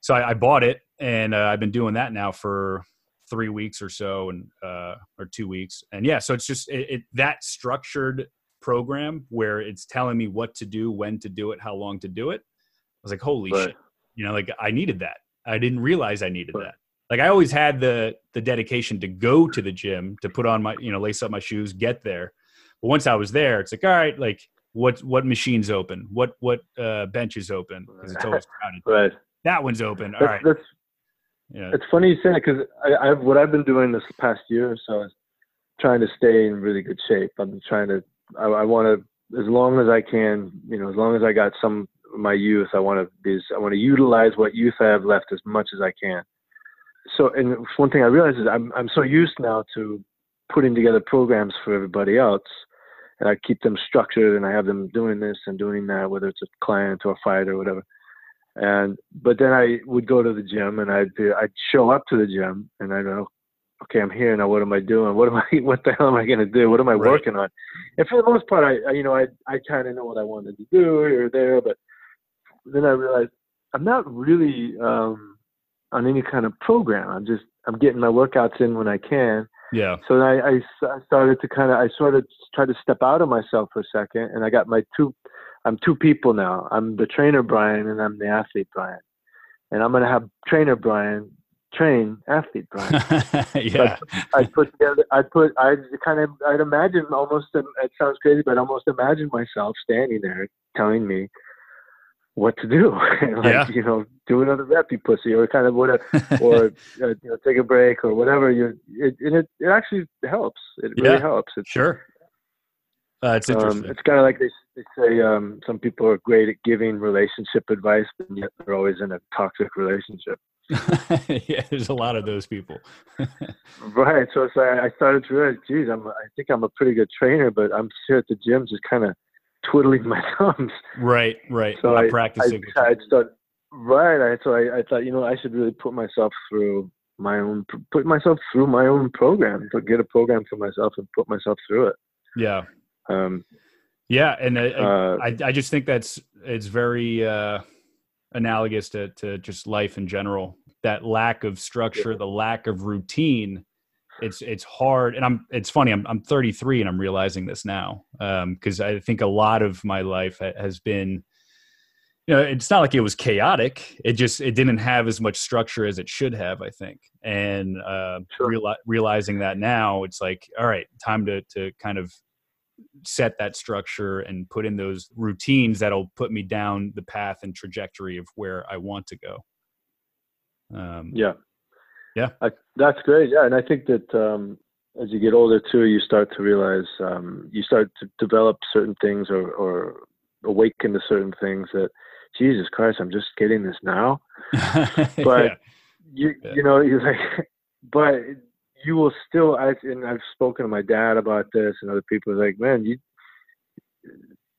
so I, I bought it and uh, I've been doing that now for three weeks or so, and uh, or two weeks, and yeah. So it's just it, it that structured program where it's telling me what to do, when to do it, how long to do it. I was like, holy right. shit! You know, like I needed that. I didn't realize I needed right. that. Like I always had the the dedication to go to the gym, to put on my, you know, lace up my shoes, get there. But once I was there, it's like, all right, like what what machine's open? What what uh, bench is open? Because it's always crowded. Right. That one's open. All that's, right. That's- Yeah. It's funny you say that because I've what I've been doing this past year or so is trying to stay in really good shape. I'm trying to I, I want to as long as I can, you know, as long as I got some of my youth, I want to be I want to utilize what youth I have left as much as I can. So, and one thing I realized is I'm I'm so used now to putting together programs for everybody else, and I keep them structured, and I have them doing this and doing that, whether it's a client or a fight or whatever. And but then I would go to the gym, and I'd be, I'd show up to the gym, and I go, okay, I'm here now. What am I doing? What am I? What the hell am I going to do? What am I right. working on? And for the most part, I, I you know, I I kind of know what I wanted to do here or there, but then I realized I'm not really um, on any kind of program. I'm just I'm getting my workouts in when I can. Yeah. So I, I started to kind of I sort of tried to step out of myself for a second, and I got my two. I'm two people now. I'm the trainer Brian, and I'm the athlete Brian, and I'm going to have trainer Brian train athlete Brian. yeah. I, I put together. I put. I kind of. I'd imagine almost. It sounds crazy, but I almost imagine myself standing there telling me what to do. like, yeah. You know, do another rep, you pussy, or kind of whatever, or uh, you know, take a break, or whatever. You. It, and it. It actually helps. It really yeah. helps. It's, sure. Uh, it's interesting. Um, it's kind of like they, they say um, some people are great at giving relationship advice, but yet they're always in a toxic relationship. yeah, there's a lot of those people. right. So it's like I started to realize, geez, I'm, I think I'm a pretty good trainer, but I'm here at the gym just kind of twiddling my thumbs. Right, right. So I, practicing. I, I started, right. I, so I, I thought, you know, I should really put myself through my own, put myself through my own program, but get a program for myself and put myself through it. Yeah. Um, yeah. And I, uh, I, I just think that's, it's very, uh, analogous to, to just life in general, that lack of structure, yeah. the lack of routine. It's, it's hard. And I'm, it's funny, I'm, I'm thirty-three and I'm realizing this now. Um, cause I think a lot of my life has been, you know, it's not like it was chaotic. It just, it didn't have as much structure as it should have, I think. And, uh, sure. reali- realizing that now it's like, all right, time to, to kind of set that structure and put in those routines that'll put me down the path and trajectory of where I want to go. Um, yeah. Yeah. I, that's great. Yeah. And I think that um, as you get older too, you start to realize um, you start to develop certain things or, or awaken to certain things that, Jesus Christ, I'm just getting this now. but yeah. you, yeah. you know, you're like, but you will still, I, and I've spoken to my dad about this and other people are like, man, you,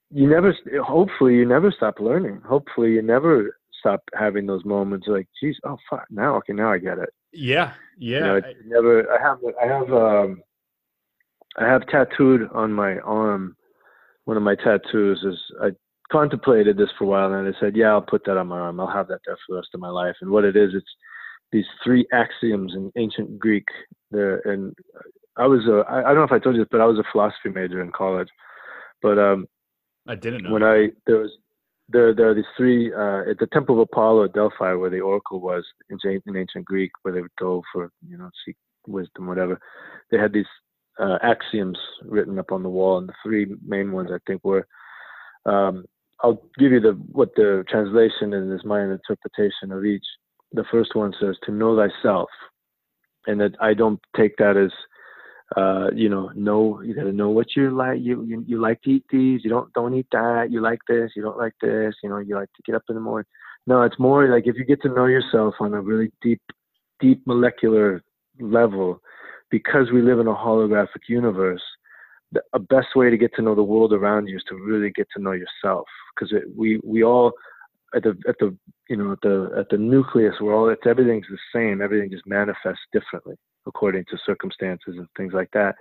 you never, hopefully you never stop learning. Hopefully you never stop having those moments like, geez, oh fuck now. Okay. Now I get it. Yeah. Yeah. You know, I, never, I have, I have, um, I have tattooed on my arm. One of my tattoos is, I contemplated this for a while and I said, yeah, I'll put that on my arm. I'll have that there for the rest of my life. And what it is, it's, these three axioms in ancient Greek there. And I was a, I, I don't know if I told you this, but I was a philosophy major in college, but, um, I didn't know when that. I, there was, there, there are these three, uh, at the temple of Apollo at Delphi where the Oracle was in, in ancient Greek, where they would go for, you know, seek wisdom, whatever. They had these, uh, axioms written up on the wall. And the three main ones I think were, um, I'll give you the, what the translation is, is my interpretation of each. The first one says to know thyself, and that I don't take that as, uh, you know, know you got to know what you like. You, you you like to eat these. You don't don't eat that. You like this. You don't like this. You know, you like to get up in the morning. No, it's more like if you get to know yourself on a really deep, deep molecular level, because we live in a holographic universe. The a best way to get to know the world around you is to really get to know yourself, because we we all. At the at the you know at the at the nucleus, where all it's everything's the same. Everything just manifests differently according to circumstances and things like that.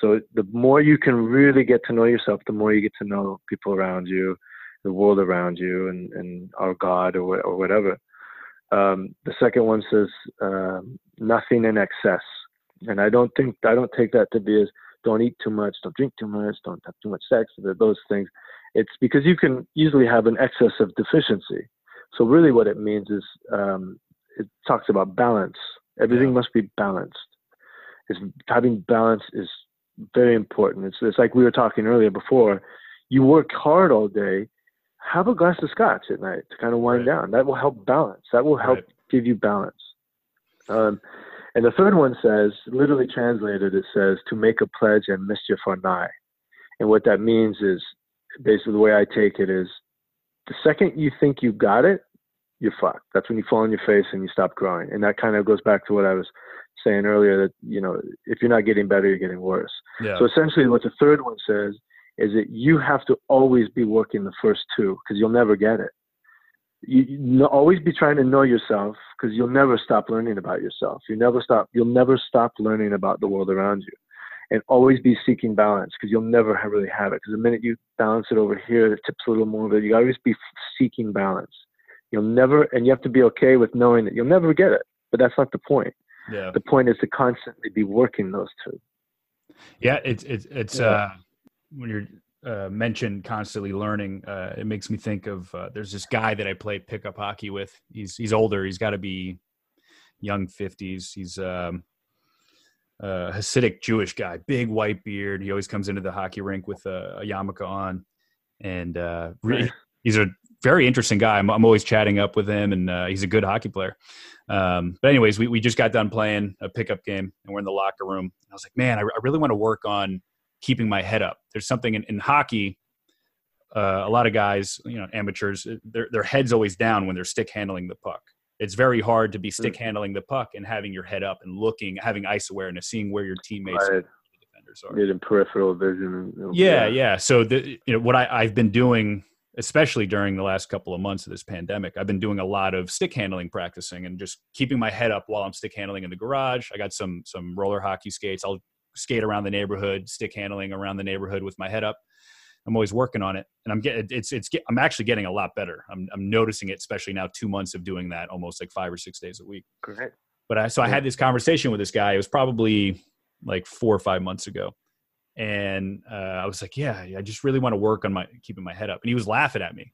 So the more you can really get to know yourself, the more you get to know people around you, the world around you, and, and our God or or whatever. Um, the second one says uh, nothing in excess, and I don't think I don't take that to be as don't eat too much, don't drink too much, don't have too much sex, those things. It's because you can easily have an excess of deficiency. So really what it means is um, it talks about balance. Everything yeah. must be balanced. It's, having balance is very important. It's, it's like we were talking earlier before. You work hard all day. Have a glass of scotch at night to kind of wind right. down. That will help balance. That will help right. give you balance. Um, and the third one says, literally translated, it says, to make a pledge and mischief or nigh. And what that means is, basically the way I take it is the second you think you got it, you're fucked. That's when you fall on your face and you stop growing. And that kind of goes back to what I was saying earlier that, you know, if you're not getting better, you're getting worse. Yeah. So essentially what the third one says is that you have to always be working the first two because you'll never get it. You, you always be trying to know yourself because you'll never stop learning about yourself. You never stop. You'll never stop learning about the world around you, and always be seeking balance because you'll never have really have it. Because the minute you balance it over here, it tips a little more. But you always be seeking balance. You'll never, and you have to be okay with knowing that you'll never get it. But that's not the point. Yeah. The point is to constantly be working those two. Yeah, it's it's it's yeah. uh, when you're. Uh, mentioned constantly learning. Uh, it makes me think of uh, there's this guy that I play pickup hockey with. He's he's older. He's got to be young fifties. He's um, a Hasidic Jewish guy, big white beard. He always comes into the hockey rink with a, a yarmulke on, and uh, really, he's a very interesting guy. I'm, I'm always chatting up with him, and uh, he's a good hockey player. Um, but anyways, we we just got done playing a pickup game, and we're in the locker room. And I was like, man, I, I really want to work on keeping my head up. There's something in, in hockey. Uh, a lot of guys, you know, amateurs, their, their head's always down when they're stick handling the puck. It's very hard to be stick handling the puck and having your head up and looking, having ice awareness, seeing where your teammates right. and the defenders are. Getting peripheral vision. Yeah. Yeah. So the, you know, what I, I've been doing, especially during the last couple of months of this pandemic, I've been doing a lot of stick handling practicing and just keeping my head up while I'm stick handling in the garage. I got some, some roller hockey skates. I'll, skate around the neighborhood, stick handling around the neighborhood with my head up. I'm always working on it, and I'm getting it's it's I'm actually getting a lot better. I'm I'm noticing it, especially now, two months of doing that, almost like five or six days a week. Correct. But I so I had this conversation with this guy. It was probably like four or five months ago, and uh, I was like, yeah, I just really want to work on my keeping my head up. And he was laughing at me,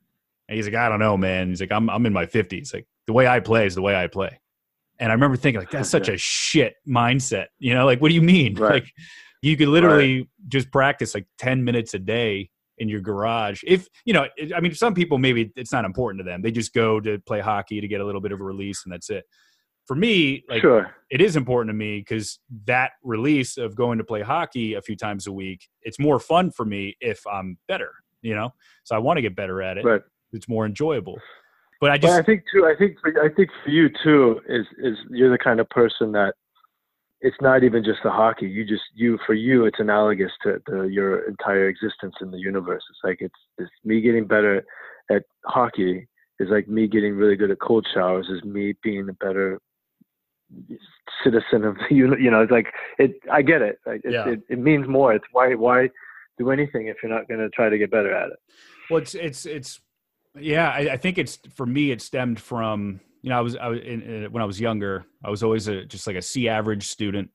and he's like, I don't know, man. He's like, I'm I'm in my fifties. Like the way I play is the way I play. And I remember thinking, like, that's such yeah. a shit mindset. You know, like, what do you mean? Right. Like, you could literally right. just practice like ten minutes a day in your garage. If, you know, it, I mean, some people, maybe it's not important to them. They just go to play hockey to get a little bit of a release, and that's it. For me, like, sure. it is important to me because that release of going to play hockey a few times a week, it's more fun for me if I'm better, you know? So I want to get better at it. Right. It's more enjoyable. But I just but I think too I think for, I think for you too is is you're the kind of person that it's not even just the hockey. You just you for you it's analogous to the, your entire existence in the universe. It's like it's, it's me getting better at hockey is like me getting really good at cold showers is me being a better citizen of the universe. You know, it's like it. I get it. Like it, yeah. it, it means more. It's why why do anything if you're not going to try to get better at it. Well, it's it's it's. Yeah, I, I think it's for me. It stemmed from you know I was I was in, in, when I was younger. I was always a, just like a C average student.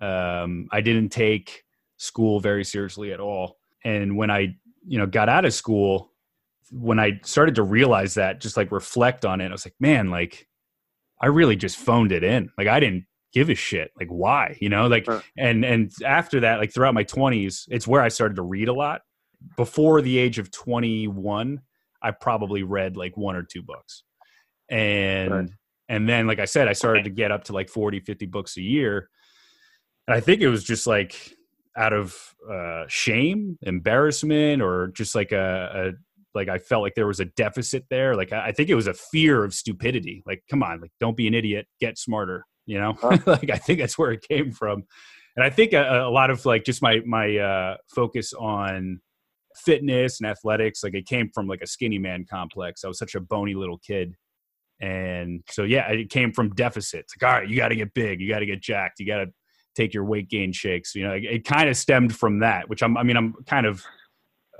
Um, I didn't take school very seriously at all. And when I you know got out of school, when I started to realize that, just like reflect on it, I was like, man, like I really just phoned it in. Like I didn't give a shit. Like why? You know, like and and after that, like throughout my twenties, it's where I started to read a lot. Before the age of twenty-one. I probably read like one or two books. And, right. and then, like I said, I started to get up to like forty, fifty books a year. And I think it was just like out of uh, shame, embarrassment, or just like a, a, like I felt like there was a deficit there. Like, I, I think it was a fear of stupidity. Like, come on, like, don't be an idiot, get smarter, you know, huh? Like, I think that's where it came from. And I think a, a lot of like, just my, my uh, focus on fitness and athletics, like it came from like a skinny man complex. I was such a bony little kid, and so yeah, it came from deficits. Like, all right, you got to get big, you got to get jacked, you got to take your weight gain shakes. You know, it, it kind of stemmed from that. Which I'm, I mean, I'm kind of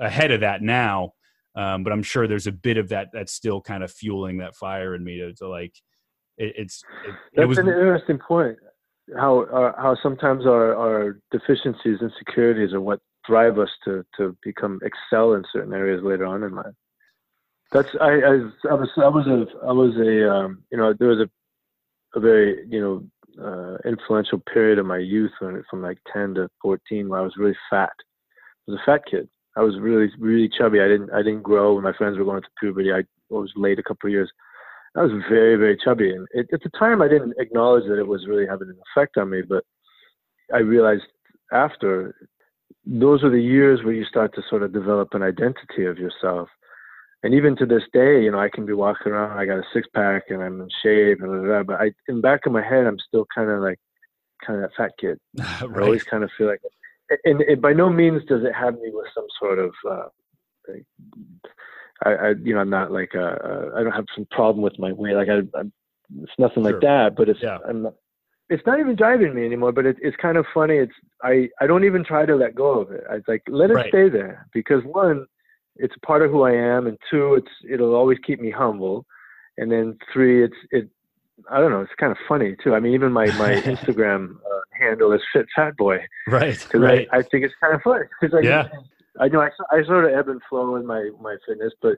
ahead of that now, um, but I'm sure there's a bit of that that's still kind of fueling that fire in me to, to like. It, it's it, that's it was, an interesting point. How uh, how sometimes our, our deficiencies, insecurities, are what drive us to, to become excel in certain areas later on in life. That's I I, I was I was a I was a um, you know there was a a very you know uh, influential period of my youth when from like ten to fourteen where I was really fat. I was a fat kid. I was really really chubby. I didn't I didn't grow when my friends were going to puberty. I was late a couple of years. I was very very chubby, and it, at the time I didn't acknowledge that it was really having an effect on me. But I realized after. Those are the years where you start to sort of develop an identity of yourself. And even to this day, you know, I can be walking around, I got a six pack and I'm in shape and blah, blah, blah, but I, in the back of my head, I'm still kind of like, kind of that fat kid. Right. I always kind of feel like, and it, by no means does it have me with some sort of, uh, I, I you know, I'm not like a, I don't have some problem with my weight. Like I, I'm, it's nothing sure. like that, but it's, yeah. I'm not, it's not even driving me anymore, but it, it's kind of funny. It's, I, I don't even try to let go of it. I like, let it right. stay there, because one, it's a part of who I am. And two, it's, it'll always keep me humble. And then three, it's, it, I don't know. It's kind of funny too. I mean, even my, my Instagram uh, handle is fit fat boy. Right. Cause right. I, I think it's kind of funny. Cause I, yeah. I know I, I sort of ebb and flow in my, my fitness, but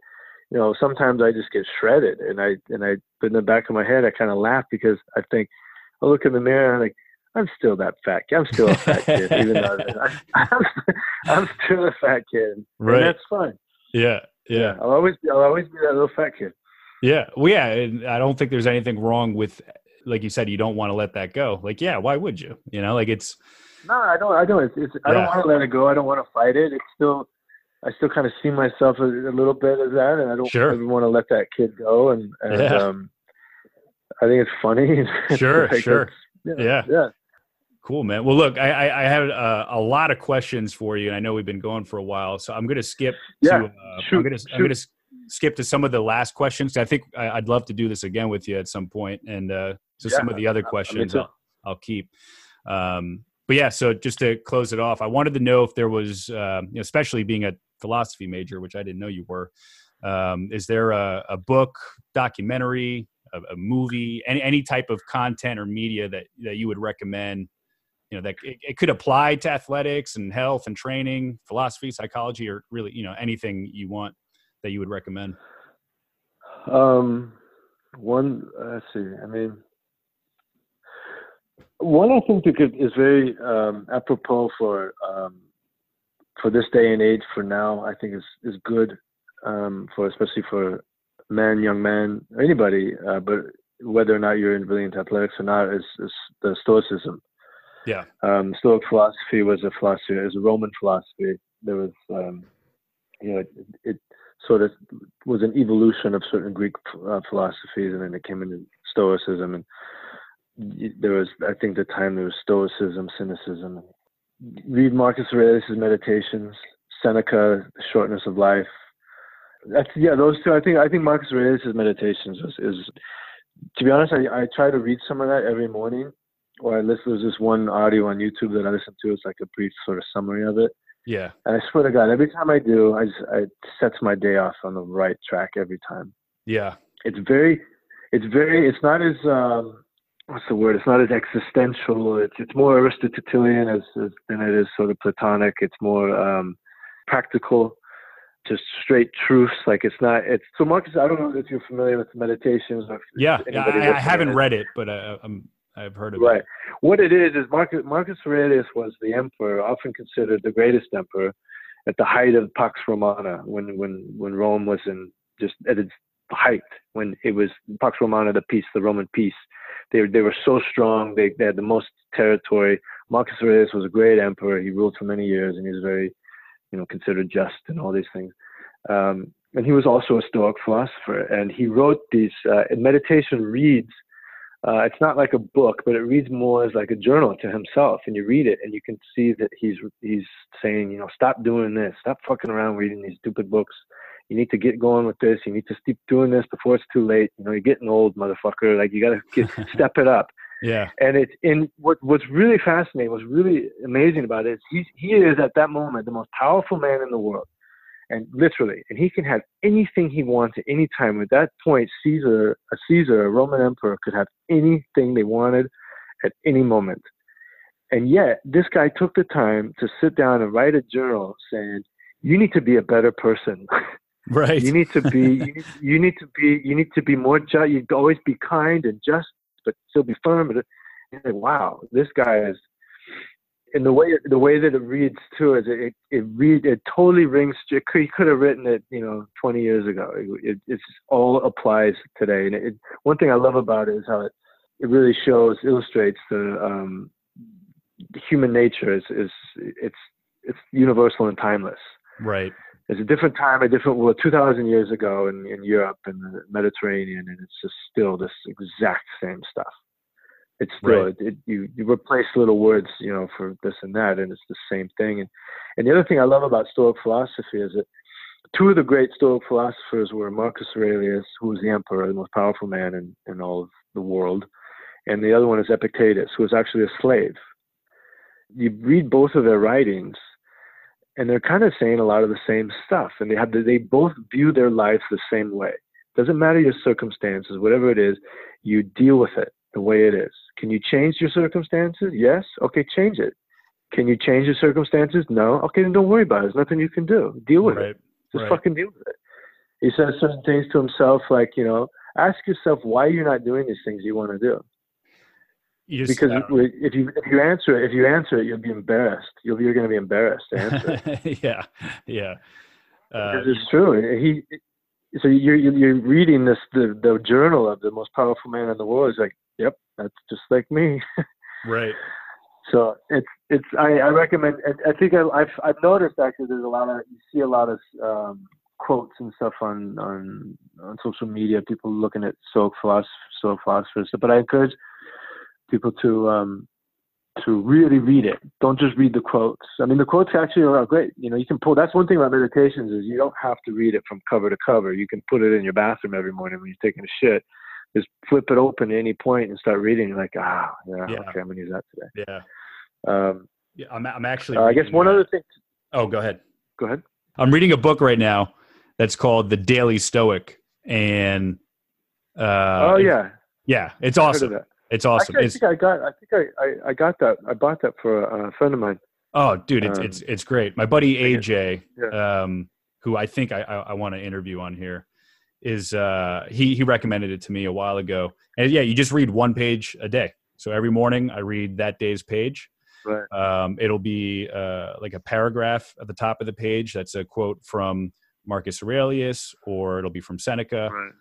you know, sometimes I just get shredded, and I, and I, but in the back of my head, I kind of laugh because I think, I look in the mirror and I'm like, I'm still that fat kid. I'm still a fat kid. Even though I'm, I'm, I'm still a fat kid. Right. And that's fine. Yeah, yeah. Yeah. I'll always be, I'll always be that little fat kid. Yeah. Well, yeah. And I don't think there's anything wrong with, like you said, you don't want to let that go. Like, yeah, why would you, you know, like it's. No, I don't, I don't, it's, it's I yeah. don't want to let it go. I don't want to fight it. It's still, I still kind of see myself a, a little bit as that. And I don't sure. really want to let that kid go. And, and yeah. um, I think it's funny. Sure, like sure. Yeah, yeah. Yeah. Cool, man. Well, look, I, I, I had uh, a lot of questions for you, and I know we've been going for a while, so I'm going to skip yeah. to, uh, shoot, I'm going to, I'm going to skip to some of the last questions. I think I, I'd love to do this again with you at some point. And uh, so yeah, some of the other questions I mean, I'll, I'll keep. Um, but yeah, so just to close it off, I wanted to know if there was, uh, you know, especially being a philosophy major, which I didn't know you were, um, is there a, a book, documentary, A, a movie, any any type of content or media that, that you would recommend, you know, that it, it could apply to athletics and health and training, philosophy, psychology, or really, you know, anything you want that you would recommend? Um, one, let's see. I mean, one I think that could, is very um, apropos for um, for this day and age. For now, I think is is good um, for especially for. man, young man, anybody, uh, but whether or not you're in brilliant athletics or not, is, is the Stoicism. Yeah. Um, Stoic philosophy was a philosophy, it was a Roman philosophy. There was, um, you know, it, it sort of was an evolution of certain Greek uh, philosophies, and then it came into Stoicism. And there was, I think, the time there was Stoicism, cynicism. Read Marcus Aurelius' Meditations, Seneca, The Shortness of Life. That's, yeah, those two. I think I think Marcus Aurelius' Meditations is, is, to be honest, I, I try to read some of that every morning. Or I listen. There's this one audio on YouTube that I listen to. It's like a brief sort of summary of it. Yeah. And I swear to God, every time I do, I just, I sets my day off on the right track every time. Yeah. It's very, it's very, it's not as um, what's the word? It's not as existential. It's it's more Aristotelian as, as than it is sort of Platonic. It's more um, practical. Just straight truths. Like it's not, it's so Marcus, I don't know if you're familiar with meditations. Or yeah. I, I haven't it. read it, but I, I'm, I've heard of right. it. Right. What it is, is Marcus, Marcus Aurelius was the emperor, often considered the greatest emperor at the height of Pax Romana. When, when, when Rome was in just at its height, when it was Pax Romana, the peace, the Roman peace, they they were so strong. They, they had the most territory. Marcus Aurelius was a great emperor. He ruled for many years, and he was very, you know, considered just and all these things. Um, and he was also a Stoic philosopher, and he wrote these, uh, meditation reads, uh, it's not like a book, but it reads more as like a journal to himself, and you read it and you can see that he's, he's saying, you know, stop doing this, stop fucking around reading these stupid books. You need to get going with this. You need to keep doing this before it's too late. You know, you're getting old, motherfucker. Like you got to get, step it up. Yeah. And it's in what, what's really fascinating, what's really amazing about it is he's, he is at that moment the most powerful man in the world. And literally, and he can have anything he wants at any time. At that point, Caesar, a Caesar, a Roman emperor could have anything they wanted at any moment. And yet this guy took the time to sit down and write a journal saying, you need to be a better person. Right. You need to be, you need, you need to be, you need to be more just, you always be kind and just, but still be firm. And wow, this guy is, and the way the way that it reads too is it it read it totally rings. He could have written it, you know, twenty years ago. It it's all applies today. And it, one thing I love about it is how it, it really shows illustrates the um, human nature is is it's it's universal and timeless. Right. It's a different time, a different world, two thousand years ago in, in Europe and the Mediterranean, and it's just still this exact same stuff. It's still, right. it, it, you, you replace little words, you know, for this and that, and it's the same thing. And, and the other thing I love about Stoic philosophy is that two of the great Stoic philosophers were Marcus Aurelius, who was the emperor, the most powerful man in, in all of the world. And the other one is Epictetus, who was actually a slave. You read both of their writings, and they're kind of saying a lot of the same stuff. And they have the, they both view their life the same way. Doesn't matter your circumstances, whatever it is, you deal with it the way it is. Can you change your circumstances? Yes. Okay, change it. Can you change your circumstances? No. Okay, then don't worry about it. There's nothing you can do. Deal with right. it. Just right. fucking deal with it. He says certain things to himself, like, you know, ask yourself why you're not doing these things you want to do. You just, because if you if you answer it, if you answer it, you'll be embarrassed. You'll be, you're going to be embarrassed to answer it. yeah, yeah. Uh, it's true. He so you're you're reading this the the journal of the most powerful man in the world. It's like, yep, that's just like me. right. So it's it's I, I recommend. I, I think I, I've I've noticed actually there's a lot of you see a lot of um, quotes and stuff on, on on social media. People looking at Stoic philosophy, Stoic philosophers. But I encourage people to um, to really read it. Don't just read the quotes. I mean, the quotes actually are great. You know, you can pull. That's one thing about meditations is you don't have to read it from cover to cover. You can put it in your bathroom every morning when you're taking a shit. Just flip it open at any point and start reading. You're like, ah, oh, yeah, yeah, okay, I'm gonna use that today. Yeah. Um, yeah, I'm. I'm actually. Uh, I guess one that. other thing. Oh, go ahead. Go ahead. I'm reading a book right now that's called The Daily Stoic, and uh, oh yeah, yeah, it's awesome. It's awesome. Actually, I it's, think I got. I think I, I, I got that. I bought that for a friend of mine. Oh, dude, it's um, it's it's great. My buddy A J, yeah. um, who I think I I, I want to interview on here. Is uh he he recommended it to me a while ago, and yeah, you just read one page a day. So every morning I read that day's page. Right. Um, it'll be uh like a paragraph at the top of the page that's a quote from Marcus Aurelius, or it'll be from Seneca, right,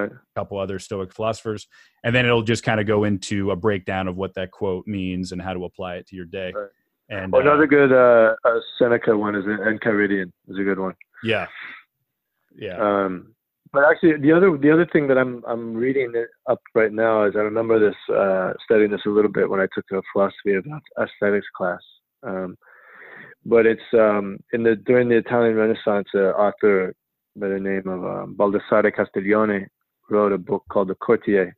right. a couple other Stoic philosophers, and then it'll just kind of go into a breakdown of what that quote means and how to apply it to your day. Right. And well, another uh, good uh, uh Seneca one is Enchiridion is a good one. Yeah, yeah. Um, But actually, the other the other thing that I'm I'm reading up right now is I remember this uh, studying this a little bit when I took a philosophy about aesthetics class. Um, but it's um, in the during the Italian Renaissance, an uh, author by the name of um, Baldassare Castiglione wrote a book called The Courtier,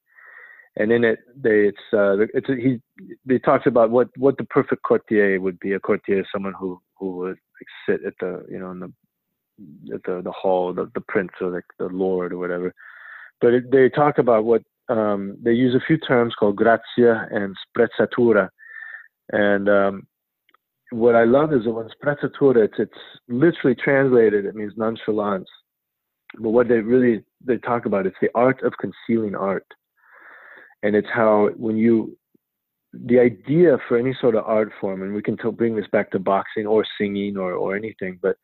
and in it they it's uh, it's he he talks about what, what the perfect courtier would be. A courtier is someone who who would sit at the you know in the the the hall, the, the prince or the, the lord or whatever. But it, they talk about what um, they use a few terms called grazia and sprezzatura. And um, what I love is that when sprezzatura, it's, it's literally translated, it means nonchalance. But what they really, they talk about, it's the art of concealing art. And it's how when you, the idea for any sort of art form, and we can t- bring this back to boxing or singing or, or anything, but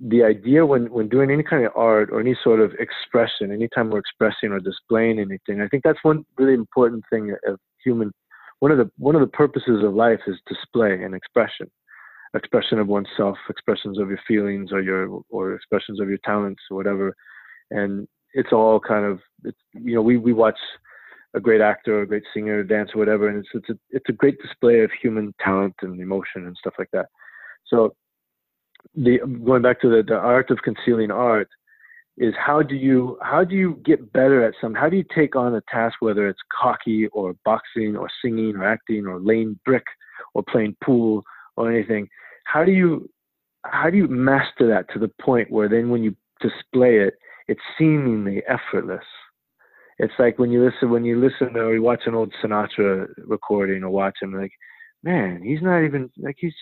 the idea when, when doing any kind of art or any sort of expression, anytime we're expressing or displaying anything, I think that's one really important thing of human. One of the, one of the purposes of life is display and expression, expression of oneself, expressions of your feelings or your, or expressions of your talents or whatever. And it's all kind of, it's, you know, we, we watch a great actor or a great singer or dance or whatever. And it's, it's a, it's a great display of human talent and emotion and stuff like that. So, The, going back to the, the art of concealing art is how do you how do you get better at some how do you take on a task, whether it's hockey or boxing or singing or acting or laying brick or playing pool or anything? How do you how do you master that to the point where then when you display it, it's seemingly effortless? It's like when you listen when you listen or you watch an old Sinatra recording or watch him, like, man, he's not even like he's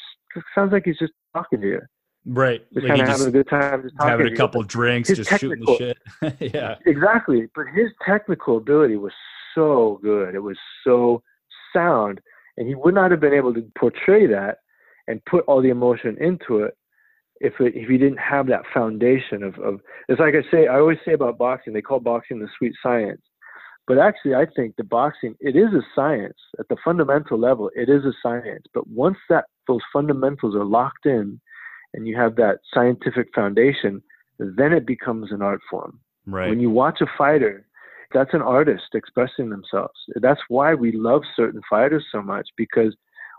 sounds like he's just talking to you. Right. Just like kind of having a good time. Just talking having a couple of drinks, his just technical, shooting the shit. yeah. Exactly. But his technical ability was so good. It was so sound. And he would not have been able to portray that and put all the emotion into it if it, if he didn't have that foundation of, of it's like I say, I always say about boxing, they call boxing the sweet science. But actually I think the boxing, it is a science. At the fundamental level, it is a science. But once that those fundamentals are locked in, and you have that scientific foundation, then it becomes an art form. Right. When you watch a fighter That's an artist expressing themselves. That's why we love certain fighters so much, because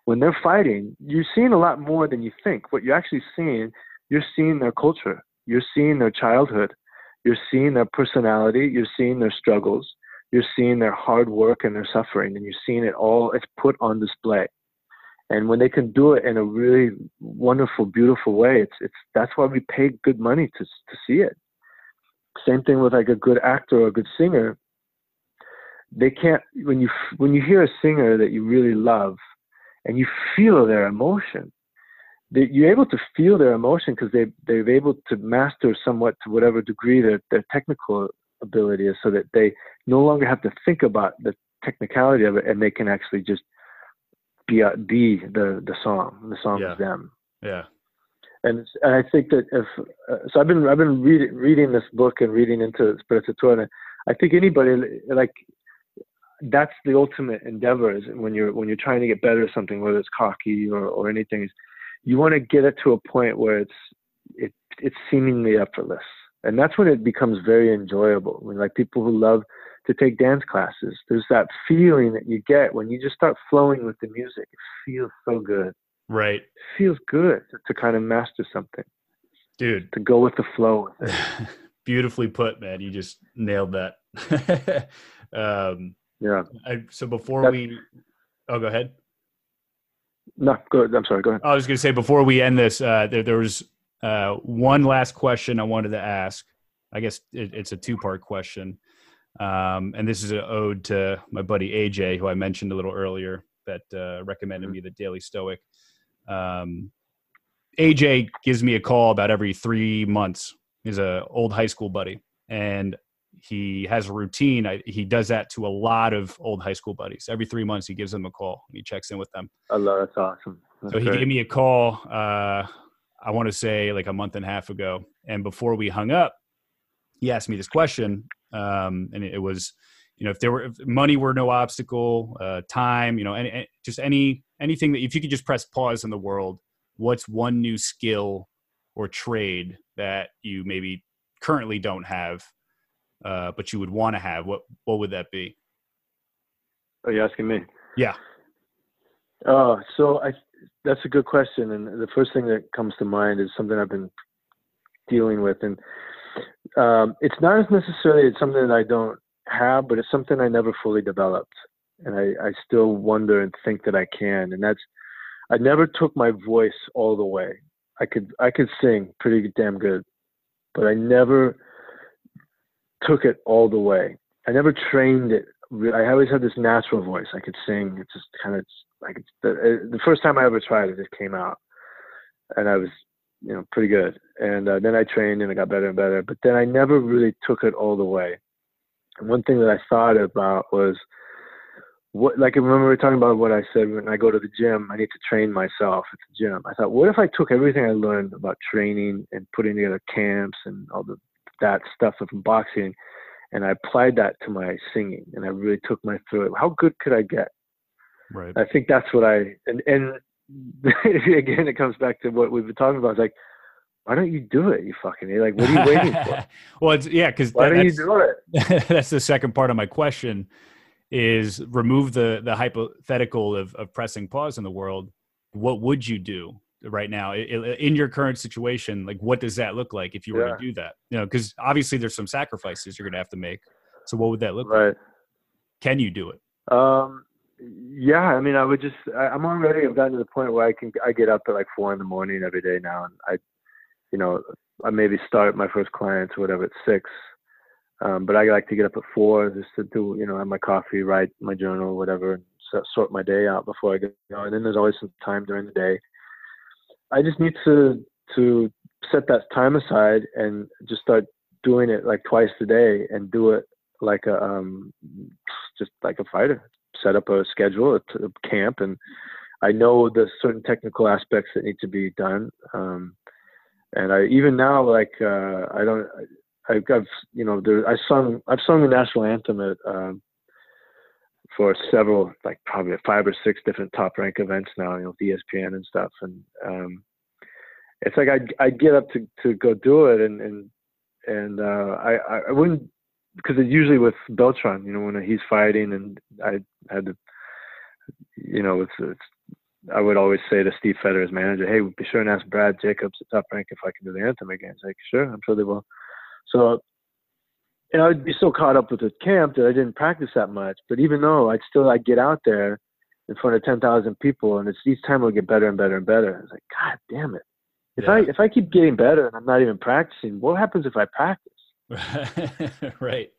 when they're fighting, you're seeing a lot more than you think. What you're actually seeing, you're seeing their culture. You're seeing their childhood. You're seeing their personality. You're seeing their struggles. You're seeing their hard work and their suffering, and you're seeing it all. It's put on display. And when they can do it in a really wonderful, beautiful way, it's it's that's why we pay good money to to see it. Same thing with like a good actor or a good singer. They can't when you when you hear a singer that you really love, and you feel their emotion, that you're able to feel their emotion because they they're able to master somewhat to whatever degree their their technical ability is, so that they no longer have to think about the technicality of it, and they can actually just be uh, be the the song. The song yeah. is them. Yeah. And, and I think that if uh, so, I've been I've been reading reading this book and reading into Sprezzatura, and I think anybody like that's the ultimate endeavor is when you're when you're trying to get better at something, whether it's hockey or or anything, is you want to get it to a point where it's it it's seemingly effortless, and that's when it becomes very enjoyable. When like people who love to take dance classes, there's that feeling that you get when you just start flowing with the music. It feels so good. Right. It feels good to, to kind of master something. Dude. To go with the flow. Beautifully put, man. You just nailed that. um, yeah. I, so before That's, we, oh, go ahead. No, go I'm sorry. Go ahead. I was going to say before we end this, uh, there, there was uh, one last question I wanted to ask. I guess it, it's a two-part question. Um, and this is an ode to my buddy A J, who I mentioned a little earlier, that uh, recommended mm-hmm. me The Daily Stoic. Um, A J gives me a call about every three months. He's an old high school buddy, and he has a routine. I, he does that to a lot of old high school buddies. Every three months, he gives them a call. And he checks in with them. I love that's awesome. That's so great. He gave me a call, uh, I want to say like a month and a half ago. And before we hung up, he asked me this question. Um, and it was, you know, if there were if money were no obstacle, uh, time, you know, and, and just any, anything that if you could just press pause in the world, what's one new skill or trade that you maybe currently don't have, uh, but you would want to have? What, what would that be? Are you asking me? Yeah. Oh, uh, so I, that's a good question. And the first thing that comes to mind is something I've been dealing with, and Um, it's not as necessarily it's something that I don't have, but it's something I never fully developed. And I, I still wonder and think that I can. And that's, I never took my voice all the way. I could, I could sing pretty damn good, but I never took it all the way. I never trained it. I always had this natural voice. I could sing. It's just kind of like it's the, the first time I ever tried it, it came out and I was, you know, pretty good. And uh, then I trained and I got better and better, but then I never really took it all the way. And one thing that I thought about was what, like, I remember we were talking about what I said, when I go to the gym, I need to train myself at the gym. I thought, what if I took everything I learned about training and putting together camps and all the, that stuff from boxing, and I applied that to my singing, and I really took my through it. How good could I get? Right. I think that's what I, and, and, again, it comes back to what we've been talking about. It's like, why don't you do it, you fucking idiot? Like, what are you waiting for? Well, it's, yeah, because why that, don't you do it? That's the second part of my question: is remove the the hypothetical of of pressing pause in the world. What would you do right now it, it, in your current situation? Like, what does that look like if you were yeah. to do that? You know, because obviously there's some sacrifices you're going to have to make. So, what would that look right. like? Can you do it? Um. Yeah, I mean, I would just, I, I'm already, I've gotten to the point where I can, I get up at like four in the morning every day now. And I, you know, I maybe start my first clients or whatever at six. Um, but I like to get up at four just to do, you know, have my coffee, write my journal, whatever, so, sort my day out before I go. You know, and then there's always some time during the day. I just need to, to set that time aside and just start doing it like twice a day and do it like a, um, just like a fighter. Set up a schedule at a camp, and I know the certain technical aspects that need to be done. Um, and I even now, like uh, I don't, I, I've you know, there, I sung, I've sung the national anthem at um, for several, like probably five or six different Top Rank events now, you know, with E S P N and stuff. And um, it's like I I get up to to go do it, and and and uh, I I wouldn't because it's usually with Beltran, you know, when he's fighting, and I had to, you know, it's, it's I would always say to Steve Fetter, his manager, hey, be sure and ask Brad Jacobs at Top Rank if I can do the anthem again. He's like, sure, I'm sure they will. So, and I would be so caught up with the camp that I didn't practice that much. But even though I'd still, I'd get out there in front of ten thousand people, and it's each time I'll get better and better and better. It's like, God damn it. If yeah. I if I keep getting better and I'm not even practicing, what happens if I practice? right.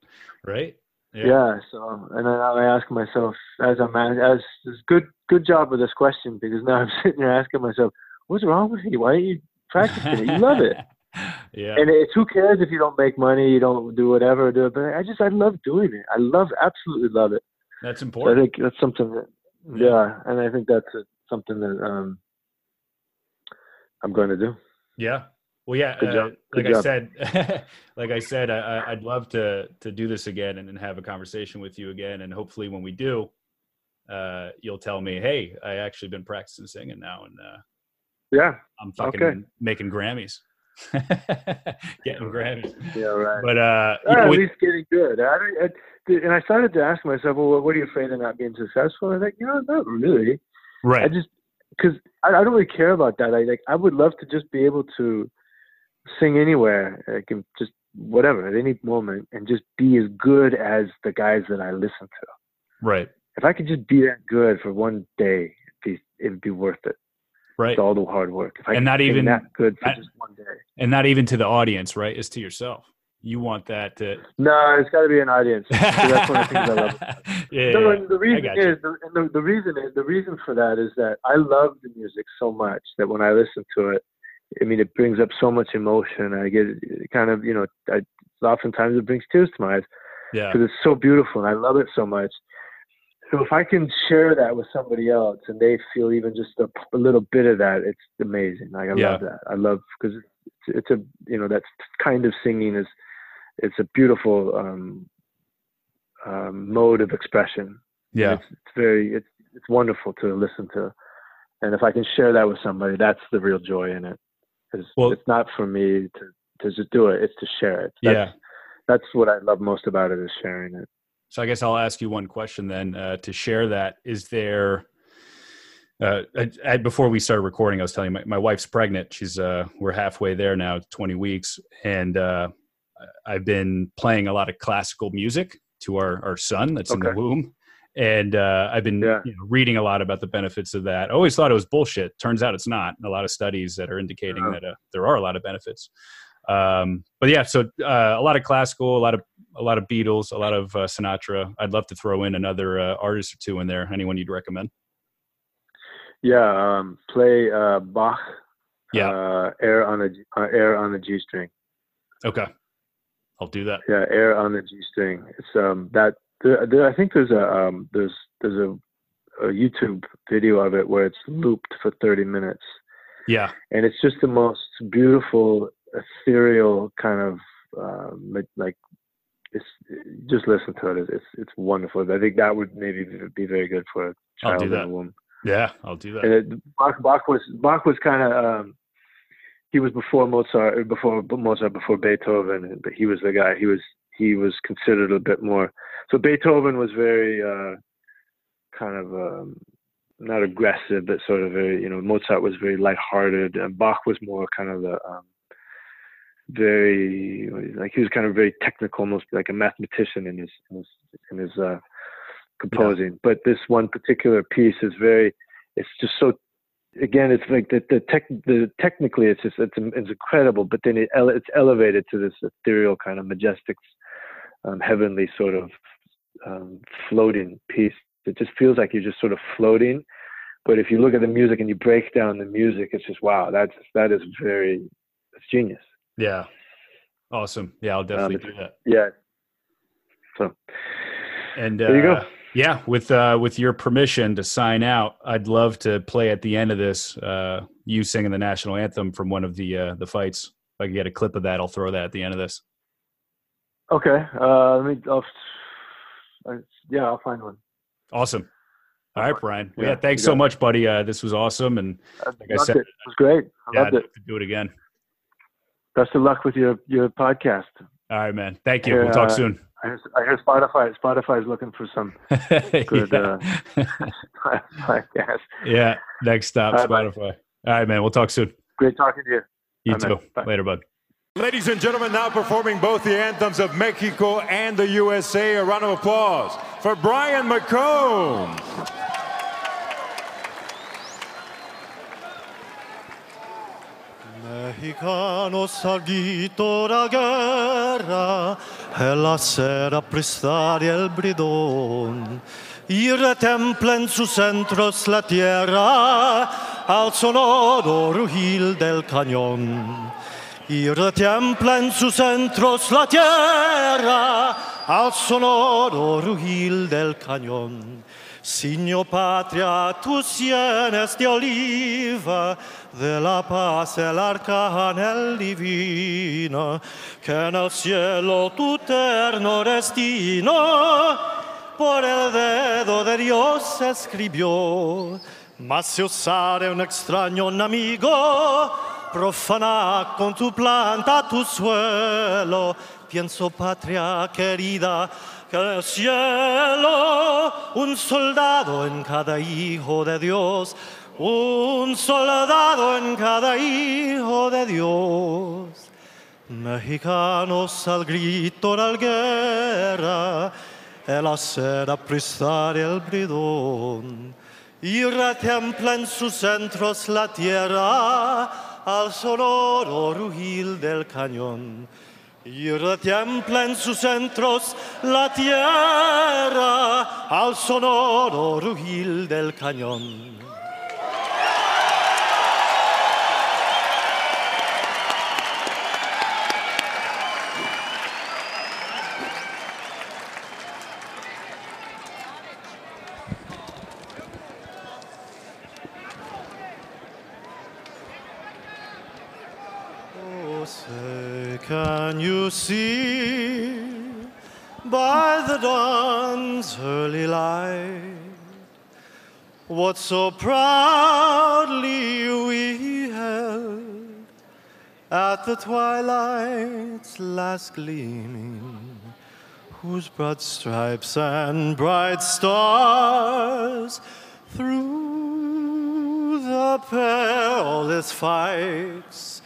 Right. Yeah. yeah. So, and then I ask myself, as I'm as, as good, good job with this question, because now I'm sitting there asking myself, what's wrong with you? Why aren't you practicing it? You love it. Yeah. And it's, who cares if you don't make money, you don't do whatever, do it. But I just, I love doing it. I love, absolutely love it. That's important. So I think that's something that, yeah. yeah. And I think that's a, something that um, I'm going to do. Yeah. Well, yeah, uh, like, I said, like I said, like I said, I'd love to to do this again and, and have a conversation with you again. And hopefully when we do, uh, you'll tell me, hey, I actually been practicing singing now. And uh, yeah, I'm fucking okay. making Grammys. Getting Grammys. Yeah, right. But uh, yeah, you know, at we, least getting good. I, I, and I started to ask myself, well, what are you afraid of not being successful? And I think, you know, not really. Right. I just, because I, I don't really care about that. I like, I would love to just be able to sing anywhere, I can just whatever at any moment, and just be as good as the guys that I listen to. Right. If I could just be that good for one day, it'd be, it'd be worth it. Right. It's all the hard work. If I and not even that good for not, just one day. And not even to the audience, right? It's to yourself. You want that to? No, it's got to be an audience. That's one of the things I love about it. Yeah. So, yeah. And the reason is, the, and the, the reason is, the reason for that is that I love the music so much that when I listen to it, I mean, it brings up so much emotion. I get it kind of, you know, I, oftentimes it brings tears to my eyes because yeah. it's so beautiful and I love it so much. So if I can share that with somebody else and they feel even just a, a little bit of that, it's amazing. Like I yeah. love that. I love because it's, it's a, you know, that kind of singing is, it's a beautiful um, um, mode of expression. Yeah. It's, it's very, it's, it's wonderful to listen to. And if I can share that with somebody, that's the real joy in it. It's, well, it's not for me to, to just do it. It's to share it. That's, yeah. That's what I love most about it, is sharing it. So I guess I'll ask you one question then, uh, to share that. Is there, uh, I, I, before we started recording, I was telling you, my, my wife's pregnant. She's, uh, we're halfway there now, twenty weeks. And, uh, I've been playing a lot of classical music to our, our son that's okay. in the womb. And uh, I've been yeah. you know, reading a lot about the benefits of that. I always thought it was bullshit. Turns out it's not. A lot of studies that are indicating uh-huh. that uh, there are a lot of benefits. Um, but yeah, so uh, a lot of classical, a lot of a lot of Beatles, a lot of uh, Sinatra. I'd love to throw in another uh, artist or two in there. Anyone you'd recommend? Yeah, um, play uh, Bach. Yeah, uh, air on a uh, air on a G string. Okay, I'll do that. Yeah, air on the G string. It's um that. There, there, I think there's a um, there's there's a, a YouTube video of it where it's looped for thirty minutes. Yeah, and it's just the most beautiful, ethereal kind of um, like it's just listen to it. It's it's wonderful. I think that would maybe be very good for a child in the womb. Yeah, I'll do that. And it, Bach, Bach was Bach was kind of um, he was before Mozart, before Mozart, before Beethoven, but he was the guy. He was. He was considered a bit more. So Beethoven was very uh, kind of um, not aggressive, but sort of very, you know, Mozart was very lighthearted, and Bach was more kind of the um, very, like he was kind of very technical, almost like a mathematician in his in his, in his uh, composing. Yeah. But this one particular piece is very, it's just so, again, it's like the the, tech, the technically it's just it's, it's incredible, but then it ele- it's elevated to this ethereal kind of majestic. Um, heavenly sort of um, floating piece. It just feels like you're just sort of floating. But if you look at the music and you break down the music, it's just, wow, that's, that is very, it's genius. Yeah. Awesome. Yeah. I'll definitely um, do that. Yeah. So, and uh, there you go. Yeah. With, uh, with your permission to sign out, I'd love to play at the end of this, uh, you singing the national anthem from one of the, uh, the fights. If I can get a clip of that, I'll throw that at the end of this. Okay. Uh, let me, I'll, I, yeah, I'll find one. Awesome. All right, Brian. Yeah, yeah thanks so much, buddy. Uh, this was awesome. And like I, I said, it. it was great. I yeah, loved it. Do it again. Best of luck with your, your podcast. All right, man. Thank you. We'll talk soon. I hear, I hear Spotify. Spotify's looking for some good yeah. uh, podcast. Yeah, next stop, All right, Spotify. Bye. All right, man. We'll talk soon. Great talking to you. You All too. Right, later, bud. Ladies and gentlemen, now performing both the anthems of Mexico and the U S A. A round of applause for Brian McComb. Mexicano salito la guerra e la sera prestaria el bridón y retempla en sus centros la tierra al sonoro rugir del cañón. Y retiembla en sus centros la tierra al sonoro rugir del cañón. Signo patria, tus sienes de oliva, de la paz el arcángel divino, que en el cielo tu eterno destino por el dedo de Dios escribió. Mas si usare un extraño enemigo, profana con tu planta tu suelo, pienso patria querida, que en el cielo un soldado en cada hijo de Dios, un soldado en cada hijo de Dios. Mexicanos al grito de la guerra, el hacer apristar el bridón, y retempla en sus centros la tierra al sonoro rugir del cañón. Y retiembla en sus centros la tierra al sonoro rugir del cañón. Can you see by the dawn's early light what so proudly we held at the twilight's last gleaming, whose broad stripes and bright stars through the perilous fights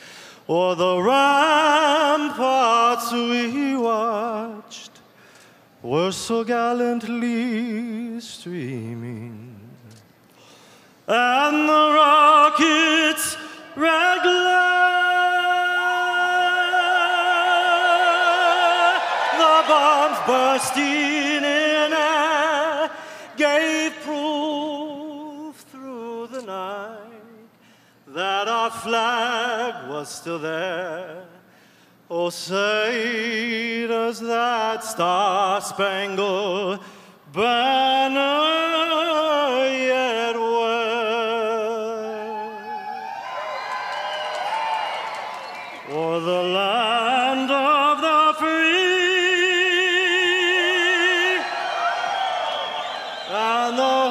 o'er the ramparts we watched were so gallantly streaming, and the rockets' red glare, the bombs bursting in air, gave proof through the night that our flag was still there. Oh, say does that star-spangled banner yet wear? O'er the land of the free and the